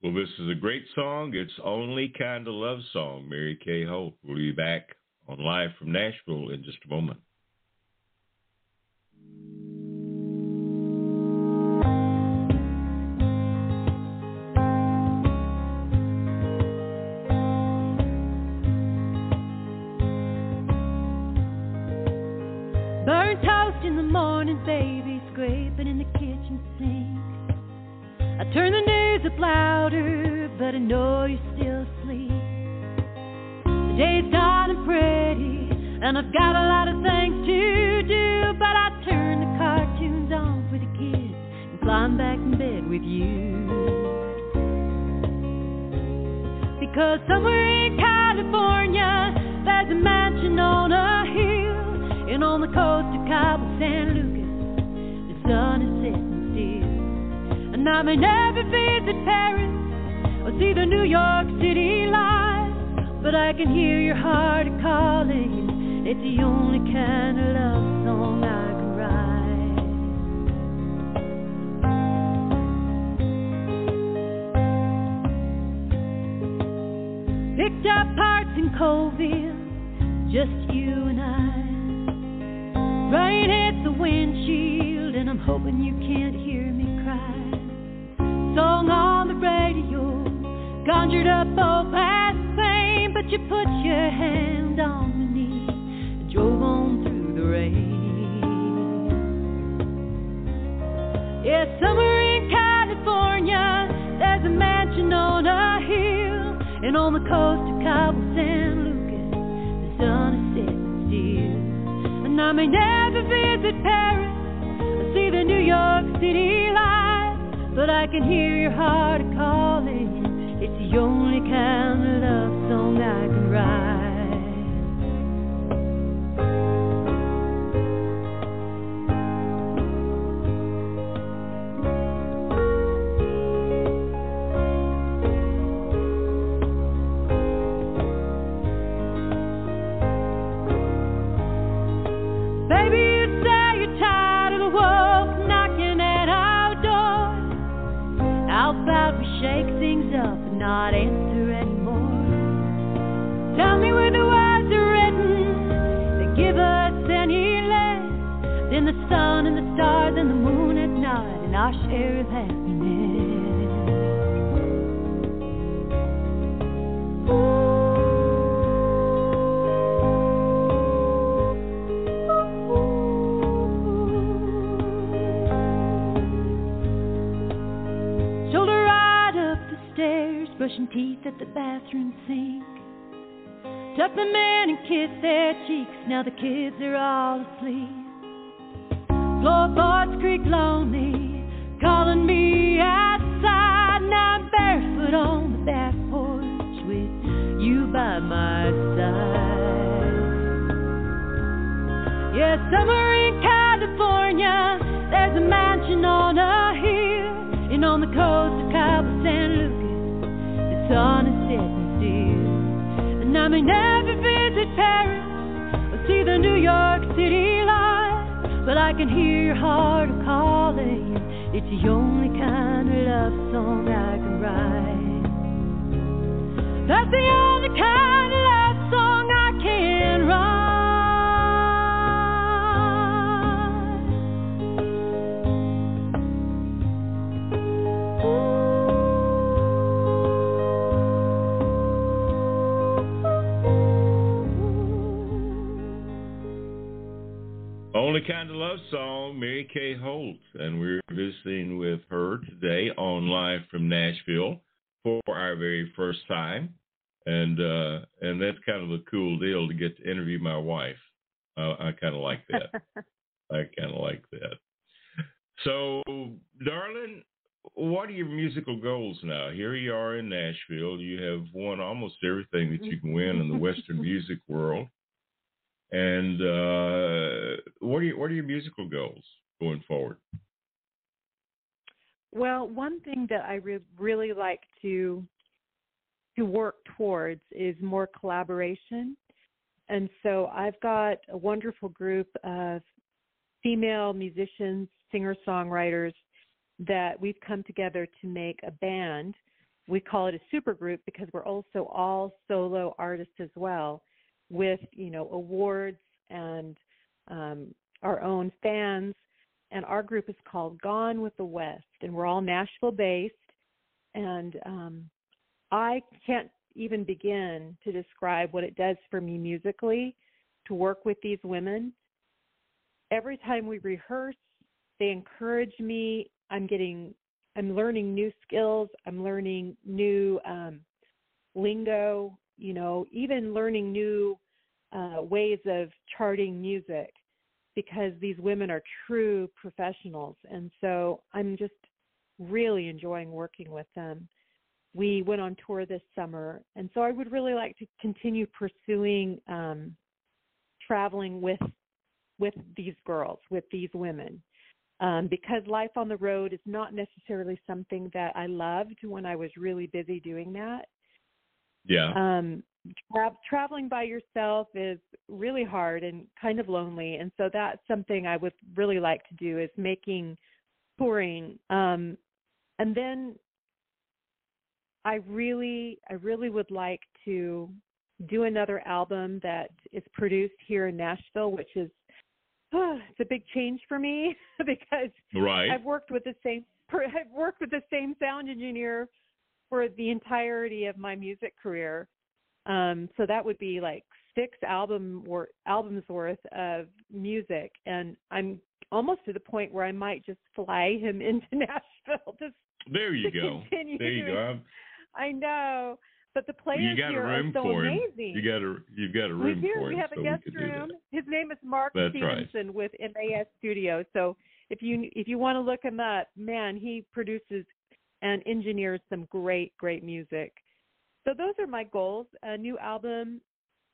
Well, this is a great song. It's Only Kind of Love Song, Mary Kay Holt. We'll be back on Live from Nashville in just a moment. Burnt toast in the morning, baby, scraping in the kitchen sink. I turn the news up louder, but I know you're still asleep. The day's gone and pretty, and I've got a lot of things to do, but I turn the cartoons on for the kids and climb back in bed with you. Because somewhere in California, there's a mansion on a hill, and on the coast of Cabo San Lucas, the sun is setting still. And I may never visit Paris or see the New York City lights, but I can hear your heart calling. It's the only kind of love song I can write. Picked up hearts in Cookeville, just you and I. Rain hits the windshield, and I'm hoping you can't hear me cry. Song on the radio conjured up all past pain, but you put your hand on my knee and drove on through the rain. Yeah, somewhere in California, there's a mansion on a hill, and on the coast of Cabo San Lucas, the sun is setting still. And I may never visit Paris or see the New York City lights, but I can hear your heart calling. It's the only kind of love song I can write. Baby, you say you're tired of the world knocking at our door. How about we shake things up and not answer anymore? Tell me where the words are written that give us any less than the sun and the stars and the moon at night and our share of happiness. Ooh. Brushing teeth at the bathroom sink, tuck them in and kiss their cheeks. Now the kids are all asleep. Floorboards creak lonely, calling me outside. Now I'm barefoot on the back porch with you by my side. Yeah, somewhere in California, there's a mansion on a hill, and on the coast of Cabo San Lucas, the sun is setting still. And I may never visit Paris or see the New York City lights, but I can hear your heart calling. It's the only kind of love song I can write. That's the only kind of love song I can write. Ooh. Only kind of love song, Mary Kay Holt, and we're visiting with her today on Live from Nashville for our very first time, and that's kind of a cool deal to get to interview my wife. I kind of like that. So, darling, what are your musical goals now? Here you are in Nashville. You have won almost everything that you can win in the Western music world. And what are your musical goals going forward? Well, one thing that I really like to work towards is more collaboration. And so I've got a wonderful group of female musicians, singer-songwriters, that we've come together to make a band. We call it a supergroup because we're also all solo artists as well, with, you know, awards and our own fans. And our group is called Gone with the West, and we're all Nashville-based. And I can't even begin to describe what it does for me musically to work with these women. Every time we rehearse, they encourage me. I'm getting I'm learning new skills. I'm learning new lingo, you know, even learning new ways of charting music, because these women are true professionals. And so I'm just really enjoying working with them. We went on tour this summer. And so I would really like to continue pursuing traveling with these girls, with these women, because life on the road is not necessarily something that I loved when I was really busy doing that. Yeah. Traveling by yourself is really hard and kind of lonely. And so that's something I would really like to do, is making touring. And then I really would like to do another album that is produced here in Nashville, which is, it's a big change for me because I've worked with the same sound engineer for the entirety of my music career. So that would be like six albums worth of music. And I'm almost to the point where I might just fly him into Nashville. There you go. I know. But the players here are so amazing. You got a room for him. We have a guest room. His name is Mark Stevenson with MAS Studio. So if you want to look him up, man, he produces and engineers some great, great music. So those are my goals, a new album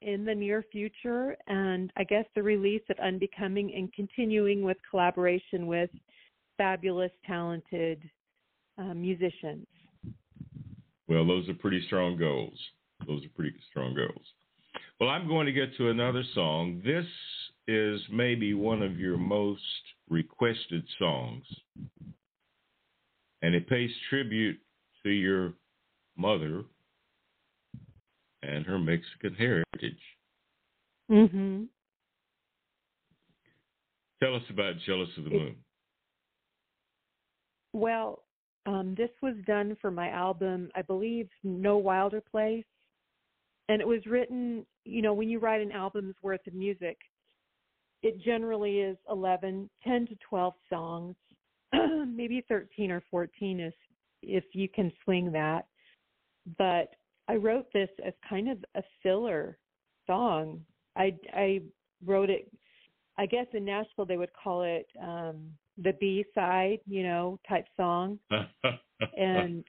in the near future, and I guess the release of Unbecoming and continuing with collaboration with fabulous, talented musicians. Well, those are pretty strong goals. Well, I'm going to get to another song. This is maybe one of your most requested songs, and it pays tribute to your mother and her Mexican heritage. Mm-hmm. Tell us about Jealous of the Moon. Well, this was done for my album, I believe, No Wilder Place. And it was written, you know, when you write an album's worth of music, it generally is 10 to 12 songs, maybe 13 or 14 if you can swing that. But I wrote this as kind of a filler song. I wrote it, I guess in Nashville they would call it the B-side, you know, type song. And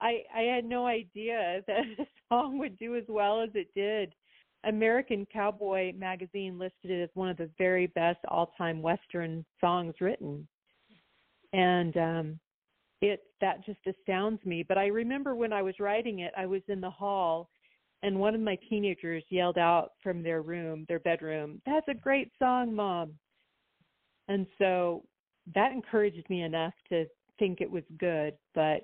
I had no idea that the song would do as well as it did. American Cowboy magazine listed it as one of the very best all-time Western songs written. And that just astounds me. But I remember when I was writing it, I was in the hall, and one of my teenagers yelled out from their bedroom, "That's a great song, Mom." And so that encouraged me enough to think it was good. But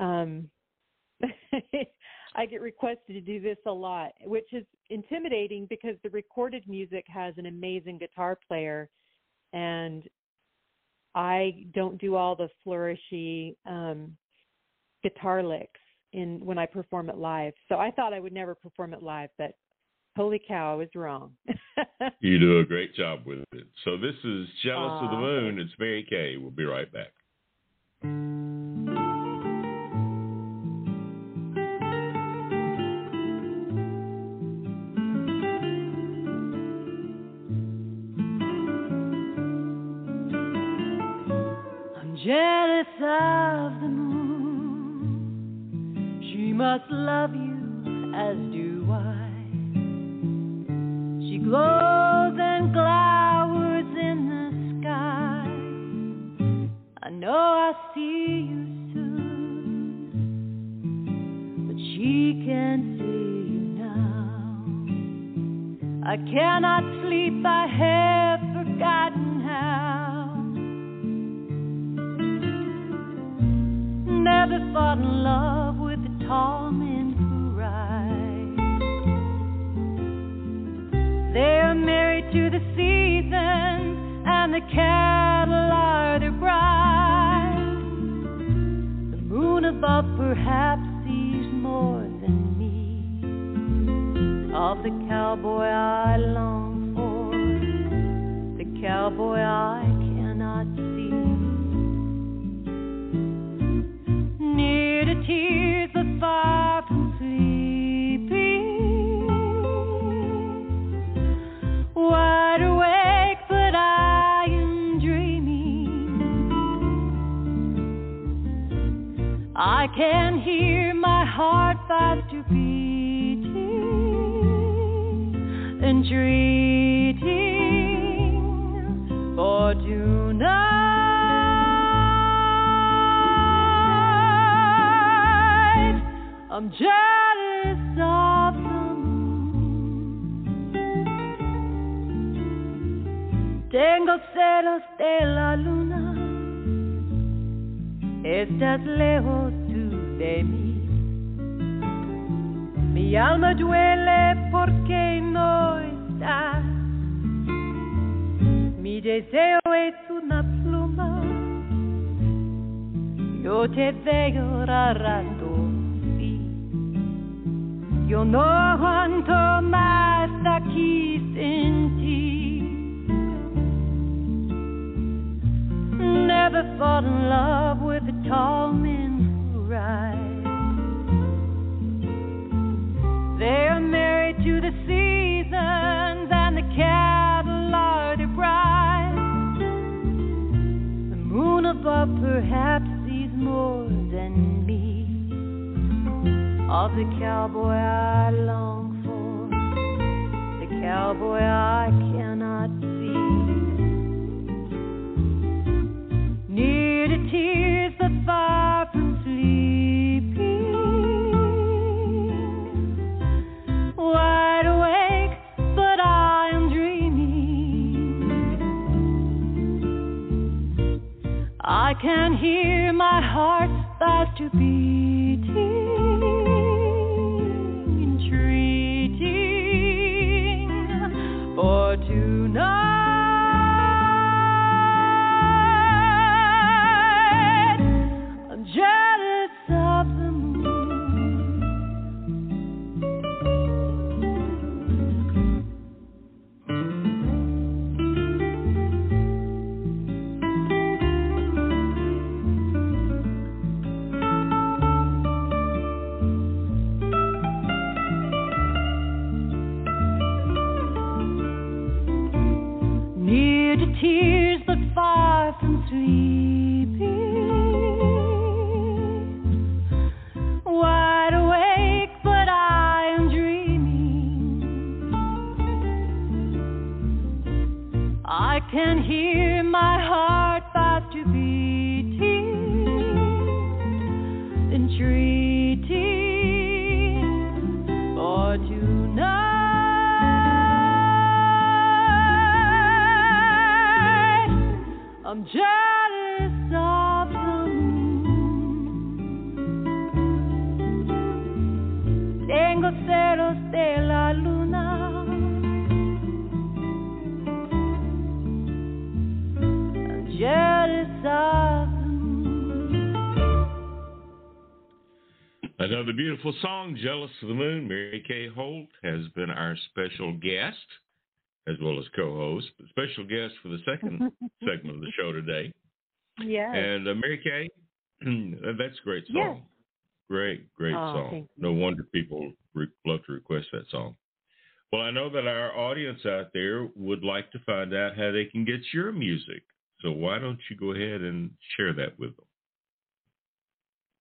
I get requested to do this a lot, which is intimidating because the recorded music has an amazing guitar player, and I don't do all the flourishy guitar licks when I perform it live. So I thought I would never perform it live, but holy cow, I was wrong. You do a great job with it. So this is Jealous of the Moon. It's Mary Kay. We'll be right back. Jealous of the moon, she must love you as do I. She glows and glowers in the sky. I know I'll see you soon, but she can't see you now. I cannot sleep, I have forgotten how. Never fought in love with the tall men who ride. They're married to the season, and the cattle are their bride. The moon above perhaps sees more than me. Of the cowboy I long for, the cowboy I cannot see. I can hear my heart fight to beating, entreating for tonight. I'm jealous of the moon. Tengo celos de la luna. Estás lejos tú de mí. Mi alma duele porque no estás. Mi deseo es una pluma. Yo te veo rarando. Yo no aguanto más aquí sin ti. Never fall in love with a tall man who rides. They are married to the seasons and the cattle are their brides. The moon above perhaps sees more than of the cowboy I long for, the cowboy I cannot see. Near to tears that far from sleeping, wide awake, but I am dreaming. I can hear my heart start to beating. For tonight, I'm jealous of the beautiful song, Jealous of the Moon. Mary Kay Holt has been our special guest, as well as co-host, but special guest for the second segment of the show today. Yeah. And Mary Kay, that's a great song. Yes. Great song. No wonder people love to request that song. Well, I know that our audience out there would like to find out how they can get your music. So why don't you go ahead and share that with them?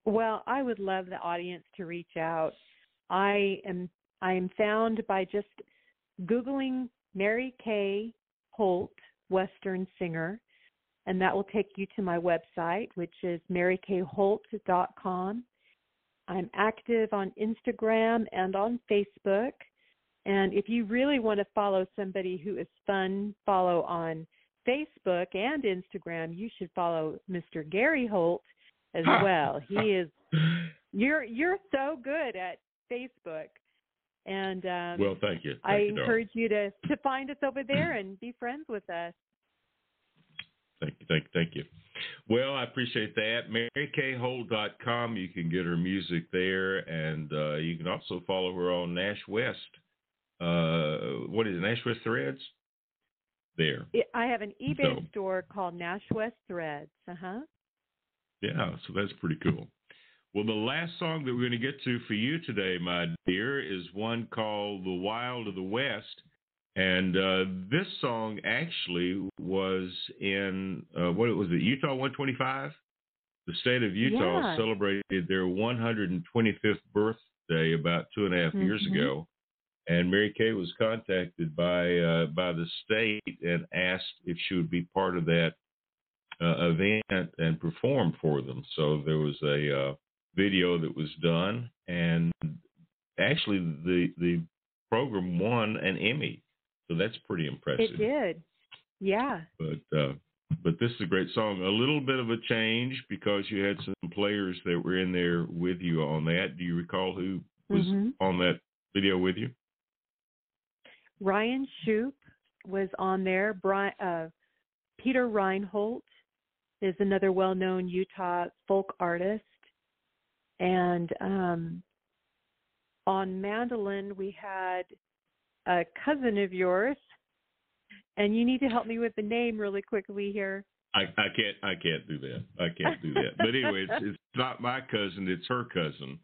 Well, I would love the audience to reach out. I am found by just Googling Mary Kay Holt, Western singer, and that will take you to my website, which is MaryKayHolt.com. I'm active on Instagram and on Facebook. And if you really want to follow somebody who is fun, follow on Facebook and Instagram. You should follow Mr. Gary Holt as well. He is, you're so good at Facebook. And well, thank you. I encourage you to find us over there and be friends with us. Thank you. Well, I appreciate that. MaryKayHolt.com. You can get her music there. And you can also follow her on Nash West. What is it, Nash West Threads? There. I have an eBay store called Nash West Threads. Uh-huh. Yeah, so that's pretty cool. Well, the last song that we're going to get to for you today, my dear, is one called The Wild of the West. And this song actually was in, Utah 125? The state of Utah celebrated their 125th birthday about 2.5 years ago, and Mary Kay was contacted by the state and asked if she would be part of that event and perform for them. So there was a video that was done, and actually the program won an Emmy, so that's pretty impressive. It did, yeah. But this is a great song. A little bit of a change because you had some players that were in there with you on that. Do you recall who was on that video with you? Ryan Shoup was on there. Peter Reinholt is another well-known Utah folk artist. And on mandolin, we had a cousin of yours. And you need to help me with the name really quickly here. I can't do that. But anyway, it's not my cousin. It's her cousin,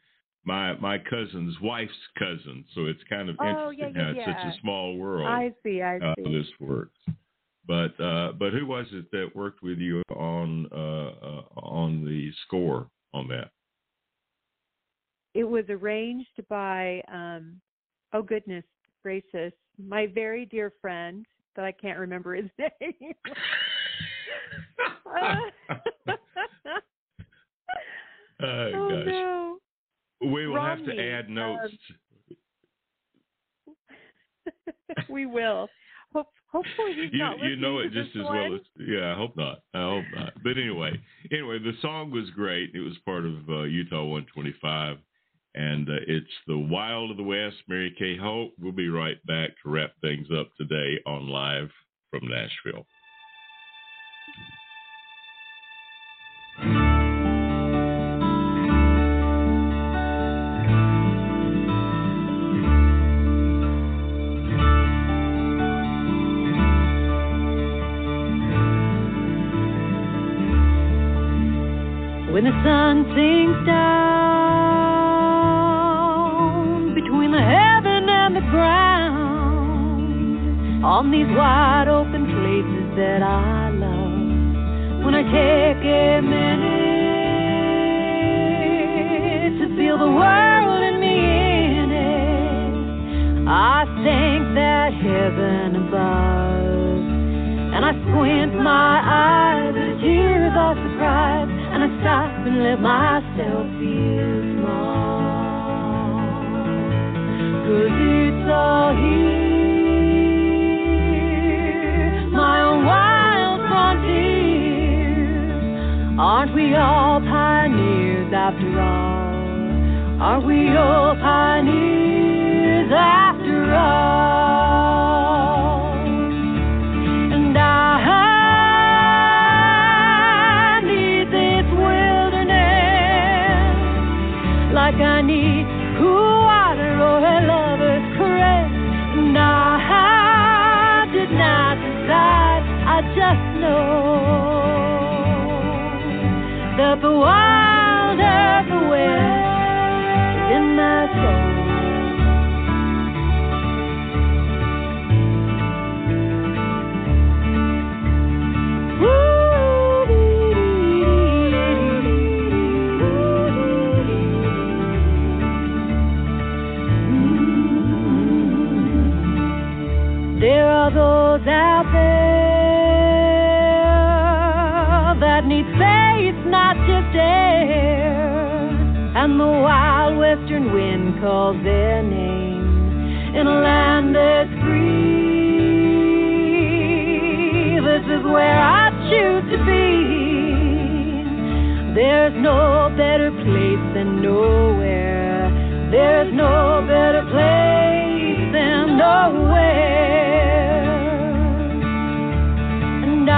my cousin's wife's cousin. So it's kind of interesting how it's such a small world. I see. How this works. But who was it that worked with you on the score on that? It was arranged by my very dear friend. That I can't remember his name. Gosh. No. We will have to add notes. We will. Hopefully he's not listening. You know it just as well as I hope not. But anyway, the song was great. It was part of Utah 125, and it's The Wild of the West, Mary Kay Holt. We'll be right back to wrap things up today on Live from Nashville. When the sun sinks down on these wide open places that I love, when I take a minute to feel the world and me in it, I thank that heaven above, and I squint my eyes and the tears are surprise, and I stop and let myself feel small, 'cause it's all here. Aren't we all pioneers after all? Aren't we all pioneers after all? And I need this wilderness like I need cool water or a lover's caress. And I did not decide, I just know that the wild of the west is in my soul. There are those out there that need faith, not just air, and the wild western wind calls their name in a land that's free. This is where I choose to be. There's no better place than nowhere. There's no better place than nowhere. And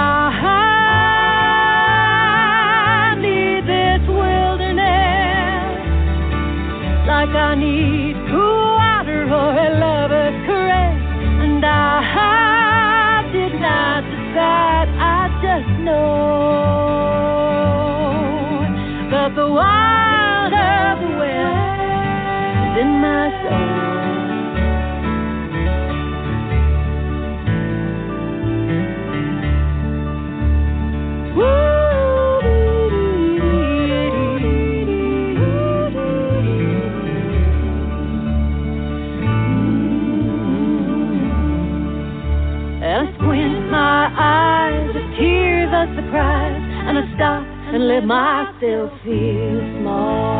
I need cool water or a lover's caress, and I did not decide, I just know that the wild of the west is in my soul. Woo! let myself feel small,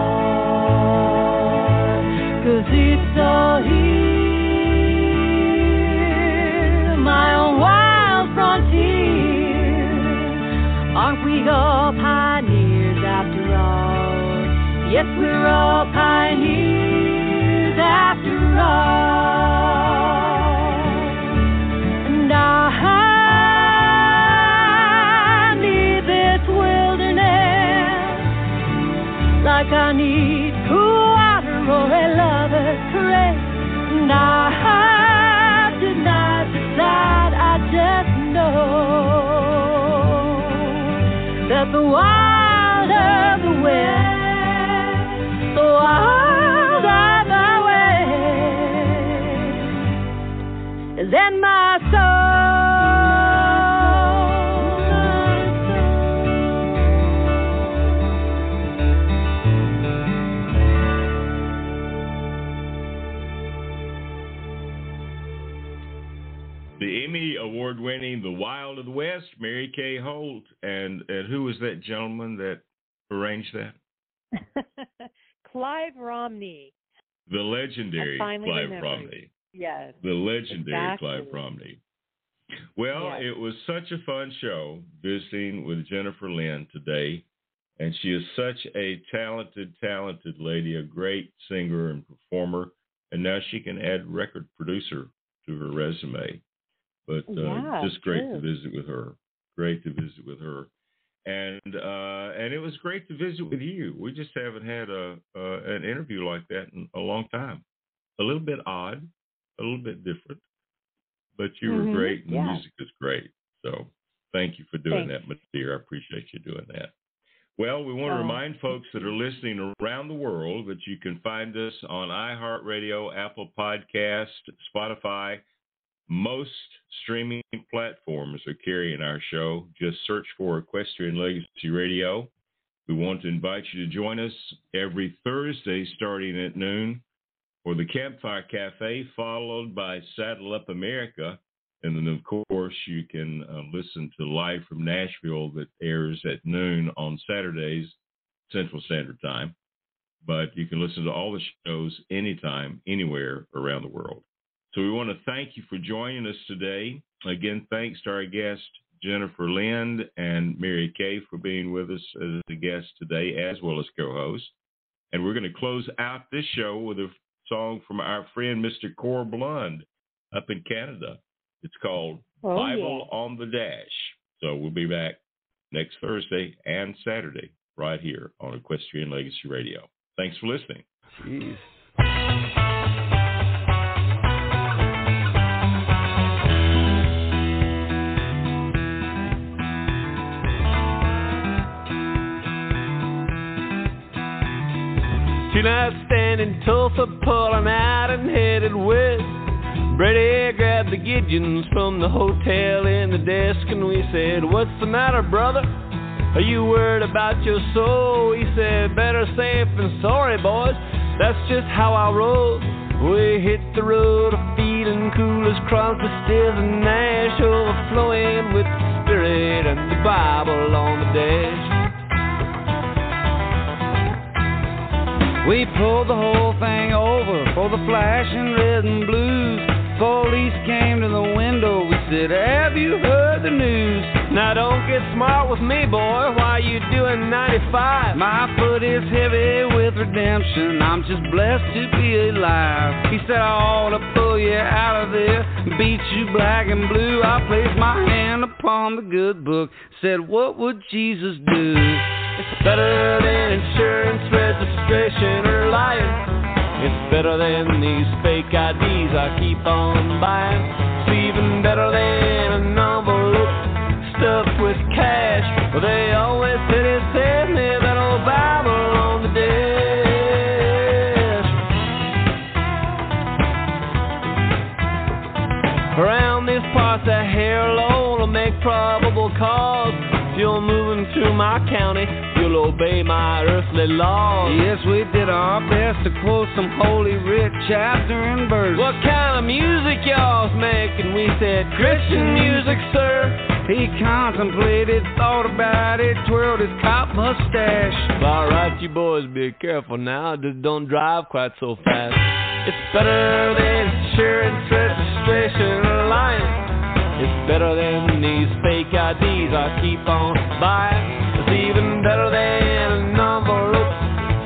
'cause it's all here, my own wild frontier. Aren't we all pioneers after all? Yes, we're all pioneers after all. And like I need cool water or a lover's caress, and I have denied the side. I just know that the wild of the West, the wild of the West, is in my soul. Award-winning The Wild of the West, Mary Kay Holt, and who was that gentleman that arranged that? Clive Romney. The legendary Clive Romney. Yes. The legendary Clive Romney. Well, yes. It was such a fun show visiting with Jennifer Lind today, and she is such a talented, talented lady, a great singer and performer, and now she can add record producer to her resume. But just great to visit with her. Great to visit with her. And it was great to visit with you. We just haven't had an interview like that in a long time. A little bit odd, a little bit different. But you were great, and the music is great. So thank you for doing that, my dear. I appreciate you doing that. Well, we want to remind folks that are listening around the world that you can find us on iHeart Radio, Apple Podcast, Spotify. Most streaming platforms are carrying our show. Just search for Equestrian Legacy Radio. We want to invite you to join us every Thursday starting at noon for the Campfire Cafe, followed by Saddle Up America. And then, of course, you can listen to Live from Nashville that airs at noon on Saturdays, Central Standard Time. But you can listen to all the shows anytime, anywhere around the world. So we want to thank you for joining us today. Again, thanks to our guests, Jennifer Lind and Mary Kay, for being with us as a guest today, as well as co-host. And we're going to close out this show with a song from our friend, Mr. Cor Blund, up in Canada. It's called Bible on the Dash. So we'll be back next Thursday and Saturday right here on Equestrian Legacy Radio. Thanks for listening. Jeez. Tonight standing Tulsa, pulling out and headed west. Brady grabbed the Gideons from the hotel in the desk, and we said, "What's the matter, brother? Are you worried about your soul?" He said, "Better safe than sorry, boys. That's just how I roll." We hit the road, feeling cool as Crosby, Stills and Nash, overflowing with the Spirit and the Bible on the dash. We pulled the whole thing over for the flashing red and blues. Police came to the window, we said, "Have you heard the news?" "Now don't get smart with me, boy, why you doing 95? My foot is heavy with redemption, I'm just blessed to be alive." He said, "I ought to pull you out of there, beat you black and blue." I placed my hand upon the good book, said, "What would Jesus do?" It's better than insurance, registration, or lying. It's better than these fake IDs I keep on buying. It's even better than an envelope stuffed with cash. Well, they always said it's in there, that old Bible on the desk. Around these parts, a hair low will make probable cause. If you're moving through my county, you'll obey my earthly laws. Yes, we did our best to quote some holy writ, chapter and verse. "What kind of music y'all's making?" We said, "Christian music, sir." He contemplated, thought about it, twirled his cop mustache. Alright, you boys, be careful now, just don't drive quite so fast. It's better than insurance registration lying. It's better than these fake IDs I keep on buying. It's even better than an envelope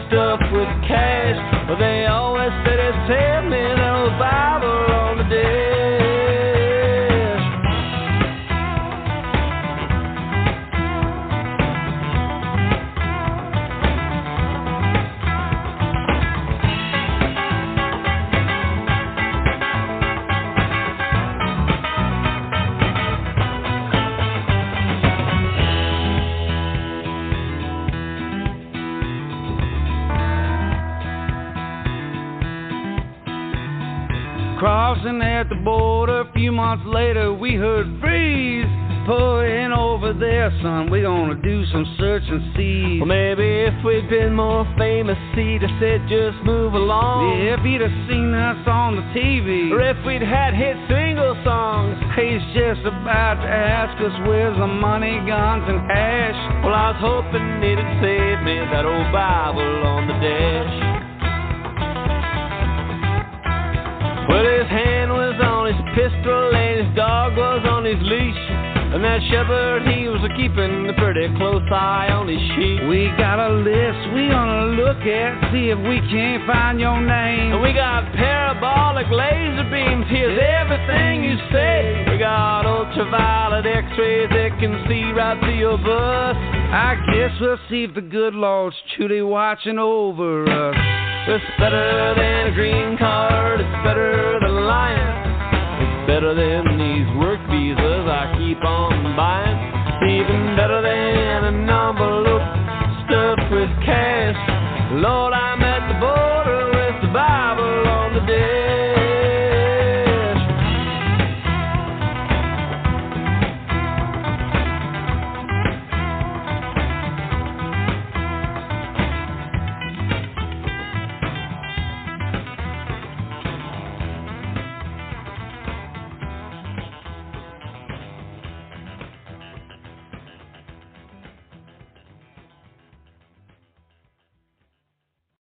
stuffed with cash. They always said it's heaven in a Bible on the desk. Crossing at the border, a few months later, we heard freeze. Pull in over there, son, we gonna do some search and see. Well, maybe if we'd been more famous, he'd have said just move along. Yeah, if he'd have seen us on the TV, or if we'd had hit single songs. He's just about to ask us where's the money, guns, and cash. Well, I was hoping it'd save me that old Bible on the dash. Well, his hand was on his pistol and his dog was on his leash. And that shepherd, he was keeping a pretty close eye on his sheep. We got a list we gonna look at, see if we can't find your name. And we got parabolic laser beams, here's everything you say. We got ultraviolet x-rays that can see right through your bus. I guess we'll see if the good Lord's truly watching over us. It's better than a green card, it's better than a lion. It's better than these work visas I keep on buying. It's even better than an envelope stuffed with